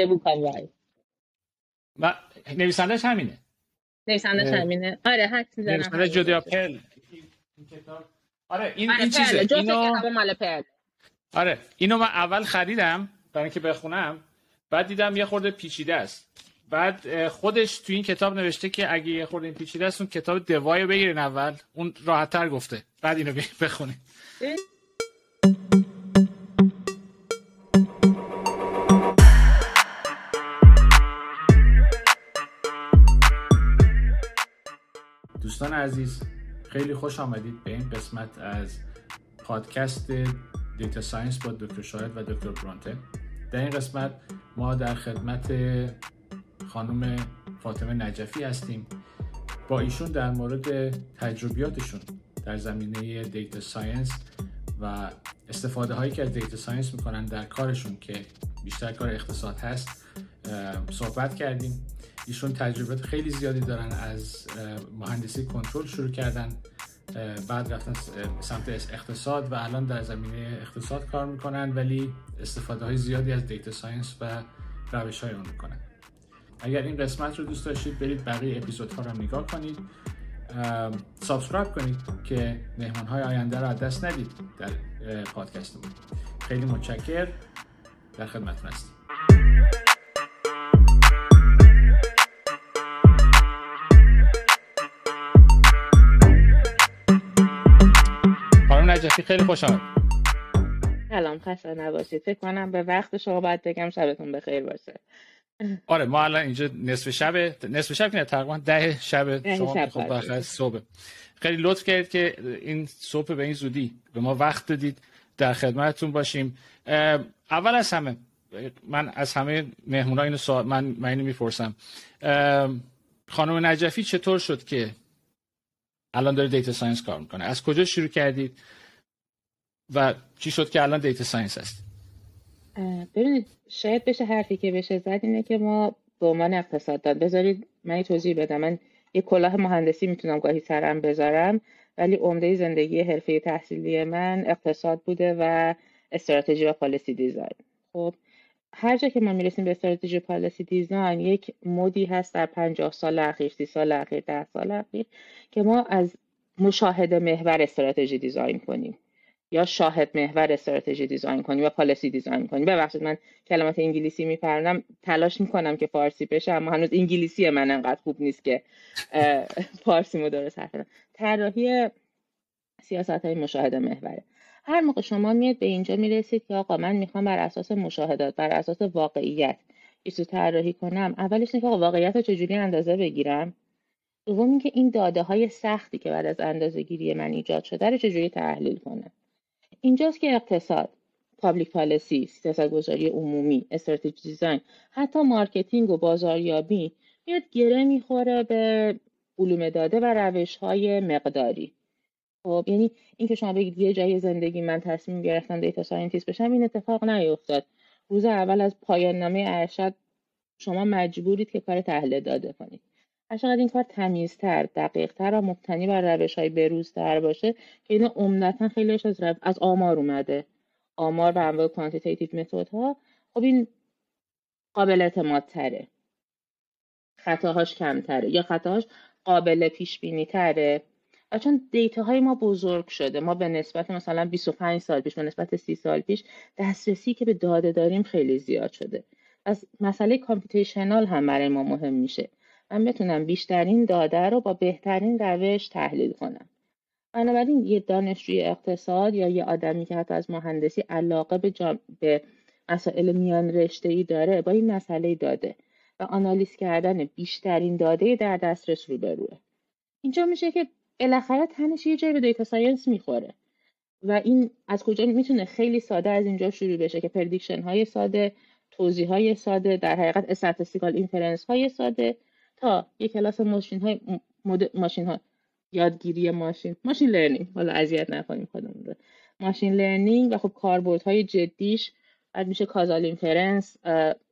The Book of Life و نویسندش همینه. نویسندش همینه. آره حدس می‌زنم. نویسنده جودا پرل این کتاب. آره این چیزه. اینو مال پرل. آره اینو من اول خریدم برای اینکه بخونم، بعد دیدم یه خورده پیچیده است. بعد خودش تو این کتاب نوشته که اگه یه خورده این پیچیده است اون کتاب دوایو بگیرین اول، اون راحت‌تر گفته. بعد اینو بخونید. دوستان عزیز، خیلی خوش آمدید به این قسمت از پادکست دیتا ساینس با دکتر شاهد و دکتر برانته. در این قسمت ما در خدمت خانم فاطمه نجفی هستیم. با ایشون در مورد تجربیاتشون در زمینه دیتا ساینس و استفاده هایی که از دیتا ساینس میکنن در کارشون که بیشتر کار اقتصاد هست صحبت کردیم. ایشون تجربه خیلی زیادی دارن، از مهندسی کنترل شروع کردن، بعد رفتن سمت اقتصاد و الان در زمینه اقتصاد کار میکنن، ولی استفاده های زیادی از دیتا ساینس و روش های اون میکنن. اگر این قسمت رو دوست داشتید برید بقیه اپیزودها رو نگاه کنید، سابسکرایب کنید که مهمان های آینده رو از دست ندید در پادکستمون. خیلی متشکرم، در خدمتتون هستیم. نجفی خیلی خوش آمد. سلام، خسته نباشید. فکر کنم به وقت شما باید بگم شبتون بخیر باشه. آره ما الان اینجا نصف شب که نه، تقریبا 10 شب شما. خب بخیر صبح. خیلی لطف کردید که این صبح به این زودی به ما وقت دادید در خدمتتون باشیم. اول از همه من از همه مهمونا اینو من اینو میپرسم، خانم نجفی چطور شد که الان داره دیتا ساینس کار میکنه؟ از کجا شروع کردید و چی شد که الان دیتا ساینس هست؟ ببینید، شاید بشه حرفی که بشه زد اینه که ما به عنوان اقتصاددان، بذارید من توضیح بدم، من یه کلاه مهندسی میتونم گاهی سرم بذارم ولی عمده زندگی حرفه تحصیلی من اقتصاد بوده و استراتژی و پالیسی دیزاین. خب هر جا که ما میرسیم به استراتژی پالیسی دیزاین، یک مودی هست در 50 سال اخیر، 30 سال اخیر، 10 سال اخیر که ما از مشاهده محور استراتژی دیزاین کنیم یا شاهد محور استراتژی دیزاین کنیم یا پالیسی دیزاین کنیم. ببخشید من کلمات انگلیسی میپرونم، تلاش میکنم که فارسی بشه اما هنوز انگلیسی من انقدر خوب نیست که فارسیمو درست حرف بزنم. طراحی سیاست‌های مشاهده محوره. هر موقع شما میاد به اینجا میرسید که آقا من میخوام بر اساس مشاهدات، بر اساس واقعیت ایشو طراحی کنم، اولش اینه که آقا واقعیت رو چجوری اندازه بگیرم، دوم اینکه این داده های سختی که بعد از اندازه گیری من ایجاد شده رو چجوری تحلیل کنم. اینجاست که اقتصاد، پابلیک پالیسی، سیاست‌گذاری عمومی، استراتژی دیزاین، حتی مارکتینگ و بازاریابی میاد گره میخوره به علوم داده و روش‌های مقداری. خب یعنی اینکه شما بگید یه جای زندگی من تصمیم گرفتم دیتا ساینتیست بشم، این اتفاق نیفتاد. روز اول از پایان نامه ارشد شما مجبورید که کار تحلیل داده کنید. هرچقدر این کار تمیزتر، دقیقتر و مبتنی بر روش‌های به‌روزتر باشه که اینا عمدتاً خیلیش از آمار اومده، آمار و انواع کوانتیتیتیو متدها، خب این قابل اعتمادتره، خطاهاش کمتره یا خطاهاش قابل پیش‌بینی‌تره. و چون دیتاهای ما بزرگ شده، ما به نسبت مثلا 25 سال پیش، به نسبت 30 سال پیش دسترسی که به داده داریم خیلی زیاد شده. پس مسئله کامپیوتیشنال هم برای ما مهم میشه. من بتونم بیشترین داده رو با بهترین روش تحلیل کنم. بنابراین یه دانشجوی اقتصاد یا یه آدمی که حتی از مهندسی علاقه به مسائل میان رشته‌ای داره، با این مسئله داده و آنالیز کردن بیشترین داده در دسترس روبروه. اینجا میشه که بالاخره تنش یه جایی به دیتا ساینس میخوره و این از کجا میتونه خیلی ساده از اینجا شروع بشه که پردیکشن های ساده، توضیح های ساده، در حقیقت استاتستیکال اینفرنس های ساده تا یه کلاس ماشین ها یادگیری ماشین لرنینگ، حالا اذیت نکنیم خودمون رو، ماشین لرنینگ و خب کاربردهای جدیش بعد میشه کازال اینفرنس.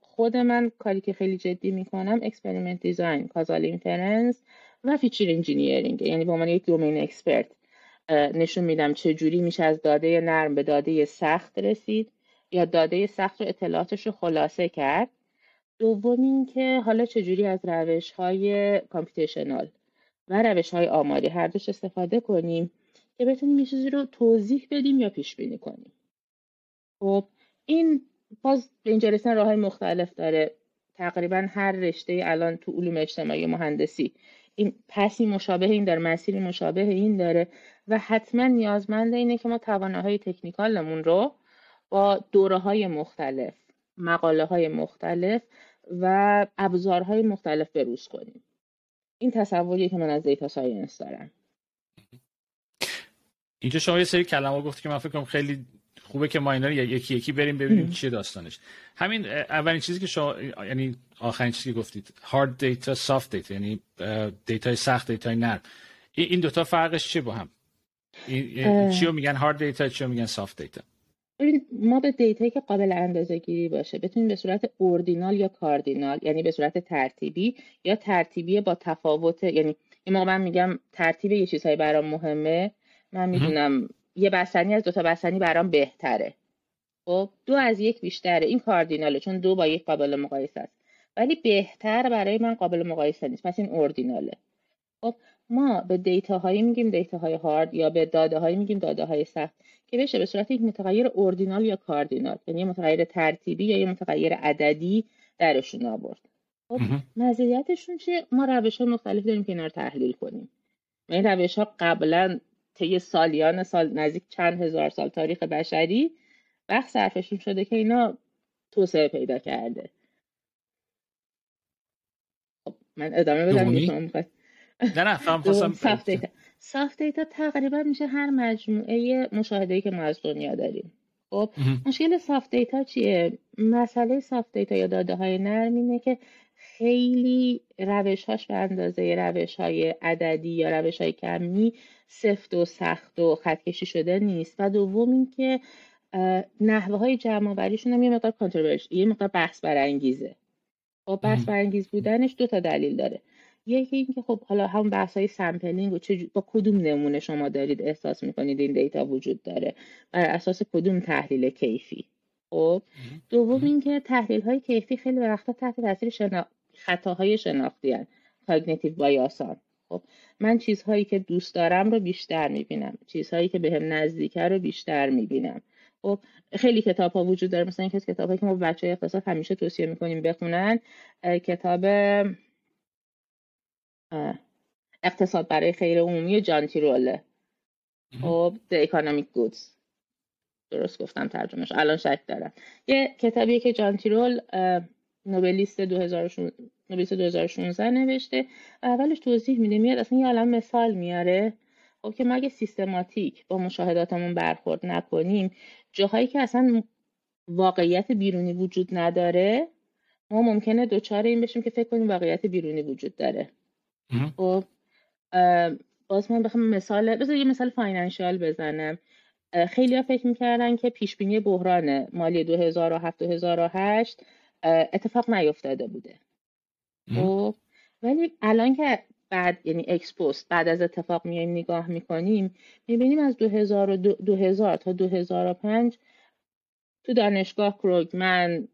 خود من کاری که خیلی جدی میکنم اکسپریمنت دیزاین، کازال اینفرنس و فیچر انجینیرینگ، یعنی به عنوان یک دومین اکسپرت نشون میدم چه جوری میشه از داده نرم به داده سخت رسید یا داده سخت رو اطلاعاتش رو خلاصه کرد دوم این که حالا چجوری از روش‌های کامپیوتیشنال و روش‌های آماری هر دوش استفاده کنیم که بتونیم یه چیزی رو توضیح بدیم یا پیش بینی کنیم. خب این باز به اینجا رسیدن راه‌های مختلف داره. تقریبا هر رشته الان تو علوم اجتماعی مهندسی این پسی مشابه این داره، مسیری مشابه این داره و حتما نیازمند اینه که ما توانایی تکنیکالمون رو با دوره‌های مختلف، مقاله‌های مختلف و ابزارهای مختلف بروز کنیم. این تصوریه که من از دیتا ساینس دارم. اینجا شما یه سری کلمه گفتی که من فکر کنم خیلی خوبه که ما اینا رو یکی یکی بریم ببینیم چیه داستانش. همین اولین چیزی که شما، یعنی آخرین چیزی که گفتید، hard data soft data، یعنی دیتای سخت، دیتای نرم، این دوتا فرقش چیه با هم؟ چی رو میگن hard data، چی رو میگن soft data؟ ببین ما به دیتایی که قابل اندازه‌گیری باشه بتونیم به صورت اوردینال یا کاردینال، یعنی به صورت ترتیبی یا ترتیبی با تفاوت، یعنی این موقع من میگم ترتیب یه چیزایی برام مهمه، من میدونم یه بستنی از دو تا بستنی برام بهتره. خب دو از یک بیشتره، این کاردیناله چون دو با یک قابل مقایسه است، ولی بهتر برای من قابل مقایسه نیست، پس این اوردیناله. خب ما به دیتاهایی میگیم دیتاهای هارد یا به داده‌هایی میگیم داده‌های سخت که بشه به صورت یک متغیر اوردینال یا کاردینال، یعنی یه متغیر ترتیبی یا یه متغیر عددی درشون آورد. خب مزیتشون چیه؟ ما روش‌های مختلف داریم که اینا رو تحلیل کنیم. این روش‌ها قبلا طی سالیان سال، نزدیک چند هزار سال تاریخ بشری وقت صرفشون شده که اینا توسعه پیدا کرده. خب من ادامه بدم که شما می‌خواید. نه خواستم سافت دیتا تقریبا میشه هر مجموعه مشاهده‌ای که ما از دنیا داریم. خب مشکل سافت دیتا چیه؟ مسئله سافت دیتا یا داده‌های نرم اینه که خیلی روش‌هاش به اندازه روش‌های عددی یا روش‌های کمی سفت و سخت و خط‌کشی شده نیست و دوم این که نحوه‌های جمع‌آوریشون هم یه مقدار کانتروورشیال، یه مقدار بحث برانگیزه. خب بحث برانگیز بودنش دو تا دلیل داره. یکی این که خب حالا هم بحث‌های سامپلینگ و با کدوم نمونه شما دارید احساس می‌کنید این دیتا وجود داره، بر اساس کدوم تحلیل کیفی. خب دوم این که تحلیل‌های کیفی خیلی وقتا تحت تاثیر خطاهای شناختی هستند، کاگنیتیو بایاسان. خب من چیزهایی که دوست دارم رو بیشتر می‌بینم، چیزهایی که بهم نزدیکه رو بیشتر می‌بینم. خب خیلی کتاب‌ها وجود داره، مثلا این کتابی که ما بچه‌های اقتصاد همیشه توصیه می‌کنیم بخونن، کتاب اقتصاد برای خیر عمومی جان تیرول، خب The Economic Goods، درست گفتم ترجمهش؟ الان شک دارم. یه کتابیه که جان تیرول نوبلیست 2016 نوشته. اولش توضیح میده، میاد اصلا یه عالم مثال میاره. خب که ما اگه سیستماتیک با مشاهداتمون برخورد نکنیم، جاهایی که اصلا واقعیت بیرونی وجود نداره، ما ممکنه دوچاره این بشیم که فکر کنیم واقعیت بیرونی وجود داره. خب باز من بخوام یه مثال فاینانشیال بزنم. خیلی ها فکر میکردن که پیشبینی بحران مالی 2007-2008 اتفاق نیفتاده بوده. خب ولی الان که بعد، یعنی اکسپوست، بعد از اتفاق میایم نگاه میکنیم، میبینیم از 2000 تا 2005 تو دانشگاه کروگمن،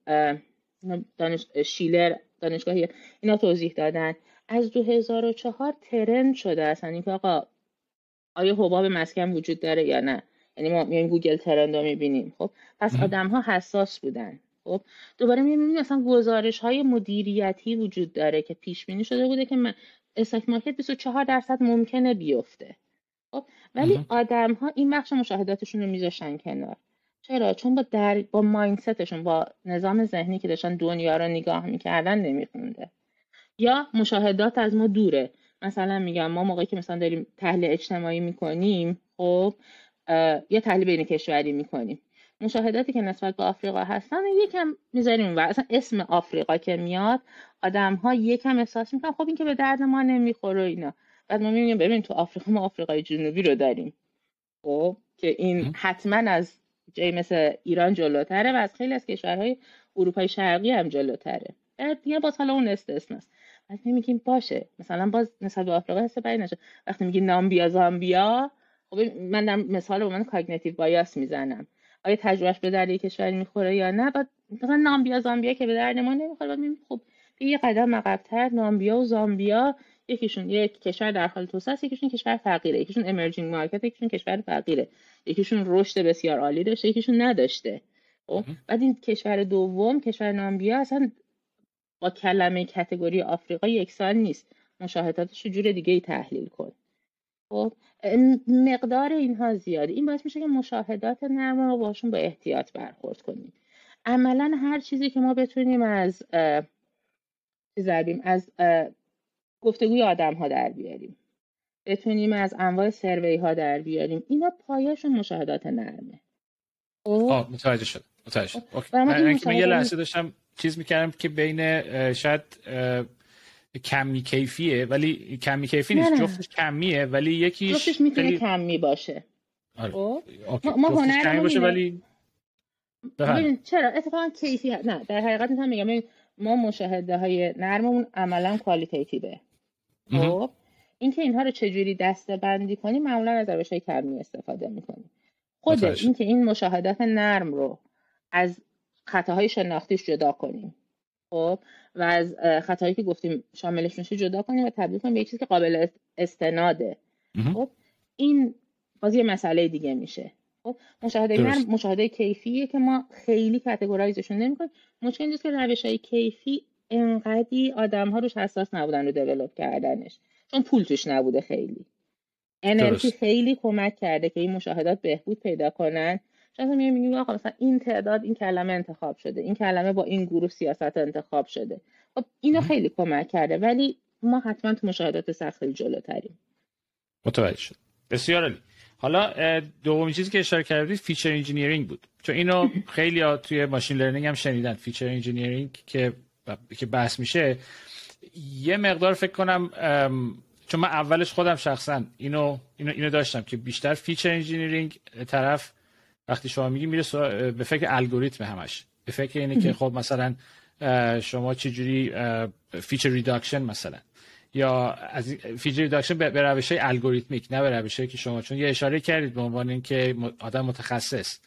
شیلر، دانشگاه اینا توضیح دادن. از 2004 ترند شده اصلا این که آقا آیا حباب مسکن وجود داره یا نه، یعنی ما میایم گوگل ترند رو میبینیم. خب پس آدم ها حساس بودن. خب دوباره میبینیم اصلا گزارش های مدیریتی وجود داره که پیش بینی شده بوده که استاک مارکت 24% ممکنه بیفته. خب ولی آدم ها این بخش مشاهداتشون رو میذاشتن کنار. چرا؟ چون با مایندستشون، با نظام ذهنی که داشتن دنیا رو نگاه میکردن نمیخونده، یا مشاهدات از ما دوره. مثلا میگم ما موقعی که مثلا داریم تحلیل اجتماعی میکنیم، خب یا تحلیل بین کشوری میکنیم، مشاهداتی که نسبت به آفریقا هستن یکم میذاریم و اصلا اسم آفریقا که میاد آدم‌ها یکم احساس میکنن خب این که به درد ما نمیخوره اینا. بعد ما میگیم ببین تو آفریقا ما آفریقای جنوبی رو داریم، خب که این حتما از جایی مثل ایران جلوتره و از خیلی از کشورهای اروپای شرقی هم جلوتره. بعد دیگه باز حالا اون استثناست. وقتی میگیم باشه مثلا باز نسبت به آفریقا هست بری نشه، وقتی میگی نامبیا زامبیا، خب من مثال به من کاگنیتیو بایاس میزنم، آیا تجربهش به در یک کشور میخوره یا نه، بعد مثلا نامبیا زامبیا که به درد ما نمیخوره، بعد میگیم خب یه قدم عقب‌تر نامبیا و زامبیا یکیشون یک کشور در حال توسعه است، یکیشون کشور فقیره، یکیشون امرجینگ مارکت، یکیشون کشور فقیره، یکیشون رشد بسیار عالی داشته، یکیشون نداشته. خب بعد این کشور دوم، کشور نامبیا، اصلا با کلمه کاتگوری آفریقا یکسان نیست، مشاهداتش رو جور دیگه‌ای تحلیل کن. خب مقدار اینها زیاده، این باعث میشه که مشاهدات نرم رو باشون با احتیاط برخورد کنیم. عملاً هر چیزی که ما بتونیم از گفتگوی آدم ها در بیاریم، بتونیم از انواع سروی ها در بیاریم، اینا پایه‌شون مشاهدات نرمه. متوجه شدم. من یه لحظه داشتم چیز میکردم که بین شاید کمی کیفیه، ولی کمی کیفی نیست، جفتش کمیه، ولی یکیش جفتش میتونه کمی باشه. ما هنر کمی باشه ولی ببین چرا اتفاقا کیفی نه، در حقیقت من میگم ببین ما مشاهده های نرممون عملا کوالیتیتیوه. خب اینکه اینها رو چجوری دسته بندی کنیم معمولا از روش های کمی استفاده میکنیم. خود اینکه این مشاهدات نرم رو از خطاهای شناختیش جدا کنیم، خب، و از خطاهایی که گفتیم شاملش میشه جدا کنیم و تبدیل کنیم به یه چیزی که قابل استناده. خب این باز یه مسئله دیگه میشه. خب مشاهده نرم مشاهده کیفیه که ما خیلی کاتگورایزشون نمی‌کنیم. مشکل اینجاست که روش‌های کیفی انقدی آدم‌ها روش حساس نبودن رو دیولپ کردنش، چون پول توش نبوده. خیلی NLP خیلی کمک کرده که این مشاهدات بهبود پیدا کنن. مثلا میگیم آقا مثلا این تعداد این کلمه انتخاب شده، این کلمه با این گروه سیاست انتخاب شده. خب اینا خیلی کمک کرده، ولی ما حتما تو مشاهدات سخت جلوتریم. متوجه شد. بسیار عالی. حالا دومین چیزی که اشاره کردید فیچر انجینیرینگ بود، چون اینو خیلی ها توی ماشین لرنینگ هم شنیدن. فیچر انجینیرینگ که بحث میشه یه مقدار فکر کنم، چون من اولش خودم شخصا اینو داشتم که بیشتر فیچر انجینیرینگ طرف وقتی شما میگی میره به فکر الگوریتم، همش به فکر اینه که خب مثلا شما چجوری فیچر ریداکشن مثلا، یا از فیچر ریداکشن به روش های الگوریتمیک، نه به روش هایی که شما، چون یه اشاره کردید به عنوان اینکه آدم متخصص.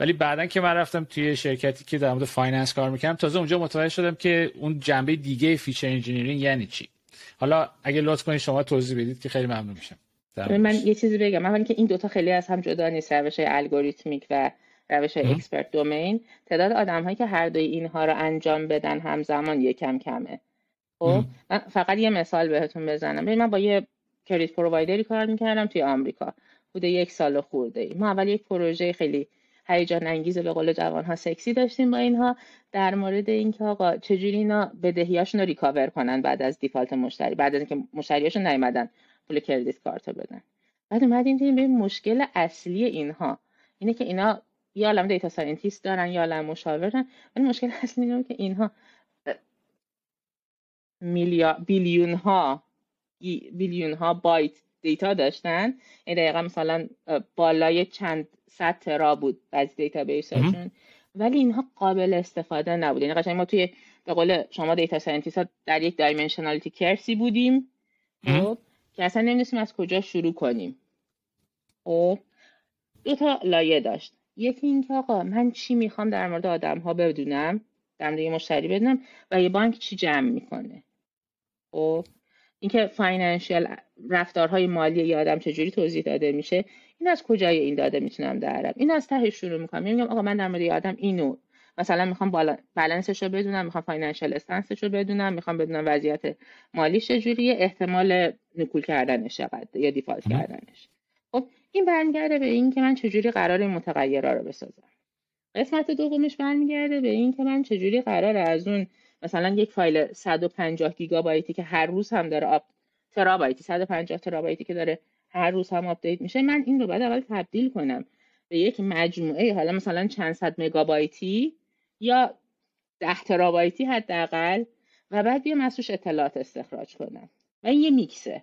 ولی بعدن که من رفتم توی شرکتی که در مورد فایننس کار میکنم، تازه اونجا متوجه شدم که اون جنبه دیگه فیچر انجینیرینگ یعنی چی. حالا اگه لطف کنید شما توضیح بدید که خیلی ممنون میشم. من یه چیزی بگم، اولا که این دوتا خیلی از هم جدا نیست، روش های الگوریتمیک و روش های اکسپرت دومین. تعداد آدم‌هایی که هر دوی اینها رو انجام بدن همزمان یکم کمه. خب من فقط یه مثال بهتون بزنم. ببین من با یه کریت پرووایدری کار میکردم توی آمریکا، بوده 1 سال خورده ای. ما اول یک پروژه خیلی هیجان انگیز به قول جوان‌ها سکسی داشتیم با اینها در مورد اینکه آقا چجوری اینا بدهیاشون رو ریکاور کنن بعد از دیفالت مشتری، بعد از اینکه مشتریاشون نیومدن پول کردیت کارت رو بدن. بعد اومدیم دیدیم ببین مشکل اصلی اینها اینه که اینا یا عالم دیتا ساینتیست دارن یا عالم مشاورن، ولی مشکل اصلی اینه که اینها بیلیون ها بایت دیتا داشتن. این دقیقا مثلا بالای چند صد ترا بود از دیتابیس هاشون، ولی اینها قابل استفاده نبود. یعنی قشنگ ما توی به قول شما دیتا ساینتیست ها در یک دایمنشنالیتی کرسی بودیم که اصلا نمیدونستیم از کجا شروع کنیم. دو تا لایه داشت، یکی این که آقا من چی میخوام در مورد آدم ها بدونم، در مورد مشتری بدونم، و یه بانک چی جمع میکنه. اینکه فاینانشیال رفتارهای مالی یه آدم چجوری توضیح داده میشه، این از کجای این داده میتونم درم، این از تهش شروع میکنم. میگم آقا من در مورد یه آدم اینو مثلا میخوام بالانسش رو بدونم، میخوام فاینانشیال استنسش رو بدونم، میخوام بدونم وضعیت مالیش چجوریه، احتمال نکول کردنش چقدر یا دیفالت کردنش. خب این برمیگرده به این که من چجوری قراره این متغیرها رو بسازم. قسمت دومش برمیگرده به این که من چجوری قراره از اون مثلا یک فایل 150 گیگابایتی که هر روز هم داره ترابایتی 150 ترابایتی که داره هر روز هم آپدیت میشه، من این رو بعد اول تبدیل کنم به یک مجموعه، حالا مثلا چند صد مگابایتی یا 10 ترابایتی حداقل، و بعد بیام ازش اطلاعات استخراج کنم. و این یه میکسه.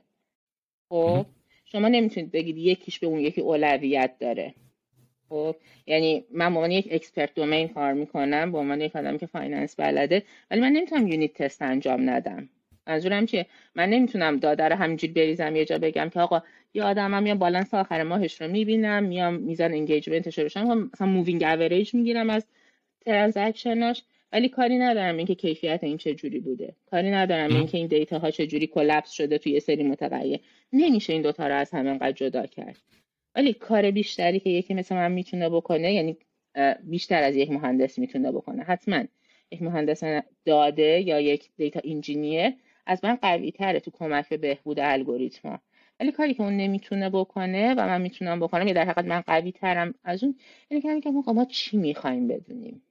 خب شما نمیتونید بگید یکیش به اون یکی اولویت داره. خب یعنی من به عنوان یک اکسپرت دومین کار میکنم، به عنوان یک آدمی که فایننس بلده، ولی من نمیتونم یونیت تست انجام ندم. منظورم چیه؟ من نمیتونم داده رو همینجوری بریزم یه جا بگم که آقا یه آدمم میام بالانس آخر ماهش رو میبینم، میام میزان انگیجمنتش رو مثلا مووینگ اوریج میگیرم از ترانزکشناش، ولی کاری ندارم اینکه کیفیت این چه جوری بوده، کاری ندارم اینکه این دیتاها چه جوری کلاپس شده توی یه سری متغیر. نمیشه این دوتا رو از هم انقدر جدا کرد. ولی کار بیشتری که یکی مثل من میتونه بکنه، یعنی بیشتر از یک مهندس میتونه بکنه، حتما یک مهندس داده یا یک دیتا انجینیر از من قوی تره تو کمک به بهبود الگوریتم‌ها. ولی کاری که اون نمیتونه بکنه و من میتونم بکنم، یا در حقیقت من قوی ترم از اون، یعنی کاری که ما چی میخوایم بدونیم،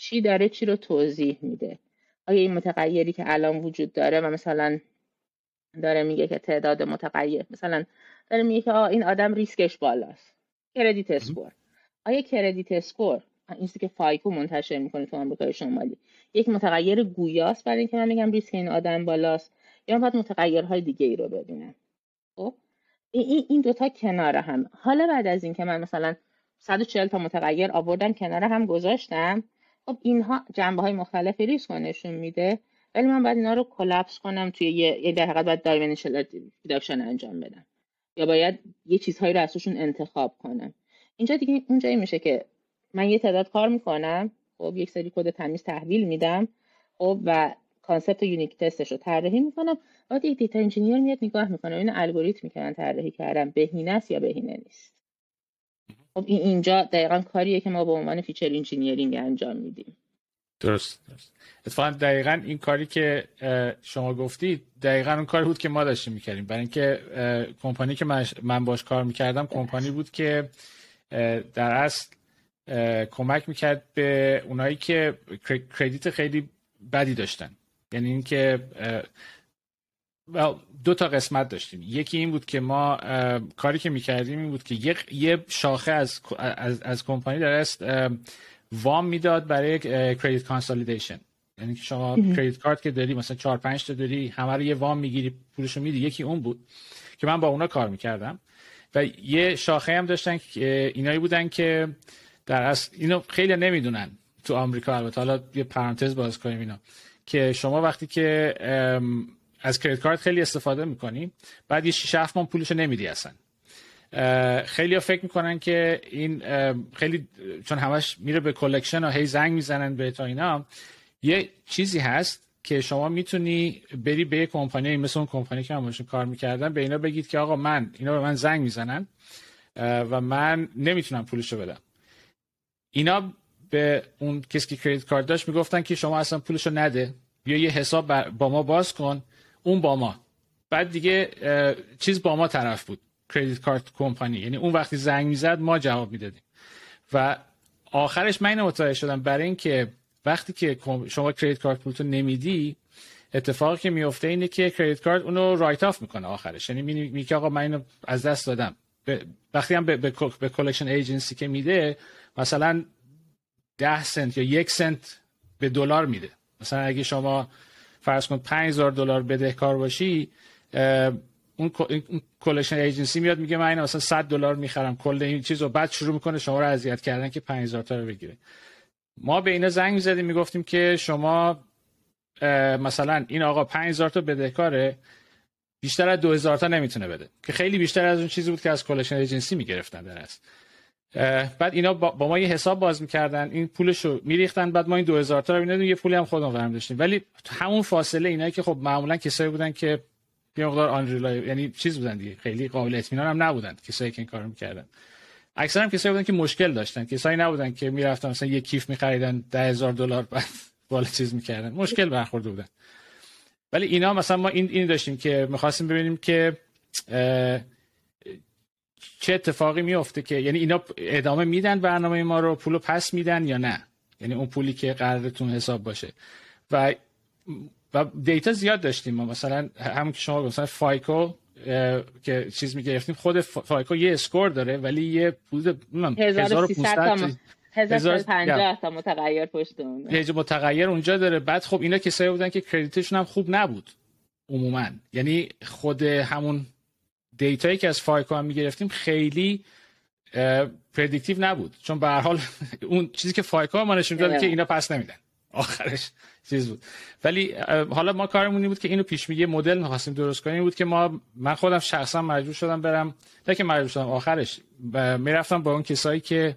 چی داره چی رو توضیح میده. آیا این متغیری که الان وجود داره و مثلا داره میگه که تعداد متغیر، مثلا داره میگه که این آدم ریسکش بالاست، کردیت اسکور، آیا کردیت اسکور، این چیزی که فایکو منتشر میکنه تو آمریکای شمالی، یک متغیر گویاست برای اینکه من میگم ریسک این آدم بالاست، یا من باید متغیرهای دیگه ای رو ببینم؟ خب این دوتا کنار هم. حالا بعد از اینکه من مثلا 140 تا متغیر آوردم کنار هم گذاشتم، خب اینها جنبه‌های مختلف ریسک نشون میده، ولی من باید اینا رو کلاپس کنم توی یه در حقیقت باید دایمنشنال ریداکشن انجام بدم، یا باید یه چیزهایی رو از توشون انتخاب کنم. اینجا دیگه اونجایی میشه که من یه تعداد کار میکنم، خب یک سری کد تمیز تحویل میدم، خب و کانسپت یونیک تستش رو طراحی میکنم، بعد یک دیتا انجینیر میاد نگاه میکنه این الگوریتمی که من طراحی کردم بهینه است یا بهینه نیست. خب اینجا دقیقاً کاریه که ما به عنوان فیچر انجینیرینگ انجام میدیم. درست. اتفاقاً دقیقاً این کاری که شما گفتید دقیقاً اون کاری بود که ما داشتیم میکردیم، برای اینکه کمپانی که من باش کار میکردم کمپانی بود که در اصل کمک میکرد به اونایی که کردیت خیلی بدی داشتن. یعنی اینکه دو تا قسمت داشتیم، یکی این بود که ما کاری که میکردیم این بود که یه شاخه از کمپانی در اصل وام میداد برای کردیت کانسالیدیشن، یعنی که شما کردیت کارت که داری مثلا 4-5 تا داری همه رو یه وام میگیری پولشو میدی. یکی اون بود که من با اونا کار میکردم، و یه شاخه هم داشتن که اینایی بودن که در اصل اینو خیلی نمیدونن تو آمریکا، البته حالا یه پرانتز باز کنیم اینا، که شما وقتی که از کریدیت کارت خیلی استفاده میکنی بعد یه 6-7 ماه پولشو نمیدی اصلا. خیلی‌ها فکر میکنن که این خیلی چون همش میره به کلکشن و هی زنگ میزنن به تا اینا، یه چیزی هست که شما میتونی بری به کمپانی مثل اون کمپانی که من باهاش کار میکردم به اینا بگید که آقا من اینا به من زنگ میزنن و من نمیتونم پولشو بدم. اینا به اون کسی که کریدیت کارت داشت میگفتن که شما اصلا پولشو نده، بیا یه حساب با ما باز کن، اون با ما. بعد دیگه چیز با ما طرف بود، کریدیت کارت کمپانی، یعنی اون وقتی زنگ میزد ما جواب میدادیم. و آخرش من اینو متوجه شدم، برای اینکه وقتی که شما کریدیت کارت پولتو نمیدی اتفاقی که میفته اینه که کریدیت کارت اونو رایت آف میکنه آخرش، یعنی میگه آقا من اینو از دست دادم. وقتی هم به کلکشن ایجنسی که میده مثلا 10 سنت یا 1 سنت به دلار میده. مثلا اگه شما فرض کن $5,000 بدهکار باشی، اون کلکشن ایجنسی میاد میگه من مثلا $100 میخرم کل این چیزو، بعد شروع میکنه شما رو اذیت کردن که 5000 تا رو بگیره. ما به اینا زنگ میزدیم میگفتیم که شما مثلا این آقا 5000 تا بدهکاره، بیشتر از 2000 تا نمیتونه بده، که خیلی بیشتر از اون چیزی بود که از کلکشن ایجنسی میگرفتن در اصل. بعد اینا با ما یه حساب باز میکردن، این پولشو میریختن، بعد ما این 2000 تا رو میدادیم، یه پولی هم خودمون ورم داشتیم. ولی همون فاصله اینا که خب معمولا کسایی بودن که یه مقدار یعنی چیز بودن دیگه، خیلی قابل اطمینان هم نبودن کسایی که این کارو میکردن. اکثرا هم کسایی بودن که مشکل داشتن، کسایی نبودن که میرفتن مثلا یه کیف میخریدن $10,000 بعد بالا چیز میکردن، مشکل برخورده بودن. ولی اینا مثلا ما این داشتیم که می‌خواستیم ببینیم که چه اتفاقی میفته، که یعنی اینا ادامه میدن برنامه ما رو، پولو پس میدن یا نه، یعنی اون پولی که قرارتون حساب باشه. و دیتا زیاد داشتیم ما، مثلا همون که شما گفتید مثلا فایکو که چیز میگرفتیم، خود فایکو یه اسکور داره ولی یه پول 1350 تا متغیر پشت اون یه متغیر اونجا داره. بعد خب اینا کسایی بودن که کردیتشون هم خوب نبود عموما، یعنی خود همون دیتایی که از فایکو هم میگرفتیم خیلی پردیکتیو نبود، چون به هر حال اون چیزی که فایکو ما نشون داد که اینا پس نمیدن آخرش چیز بود. ولی حالا ما کارمون این بود که اینو پیش میگه مدل می‌خواستیم درست کنیم، بود که من خودم شخصا مجبور شدم برم، نه که مجبور شدم، آخرش میرفتم با اون کسایی که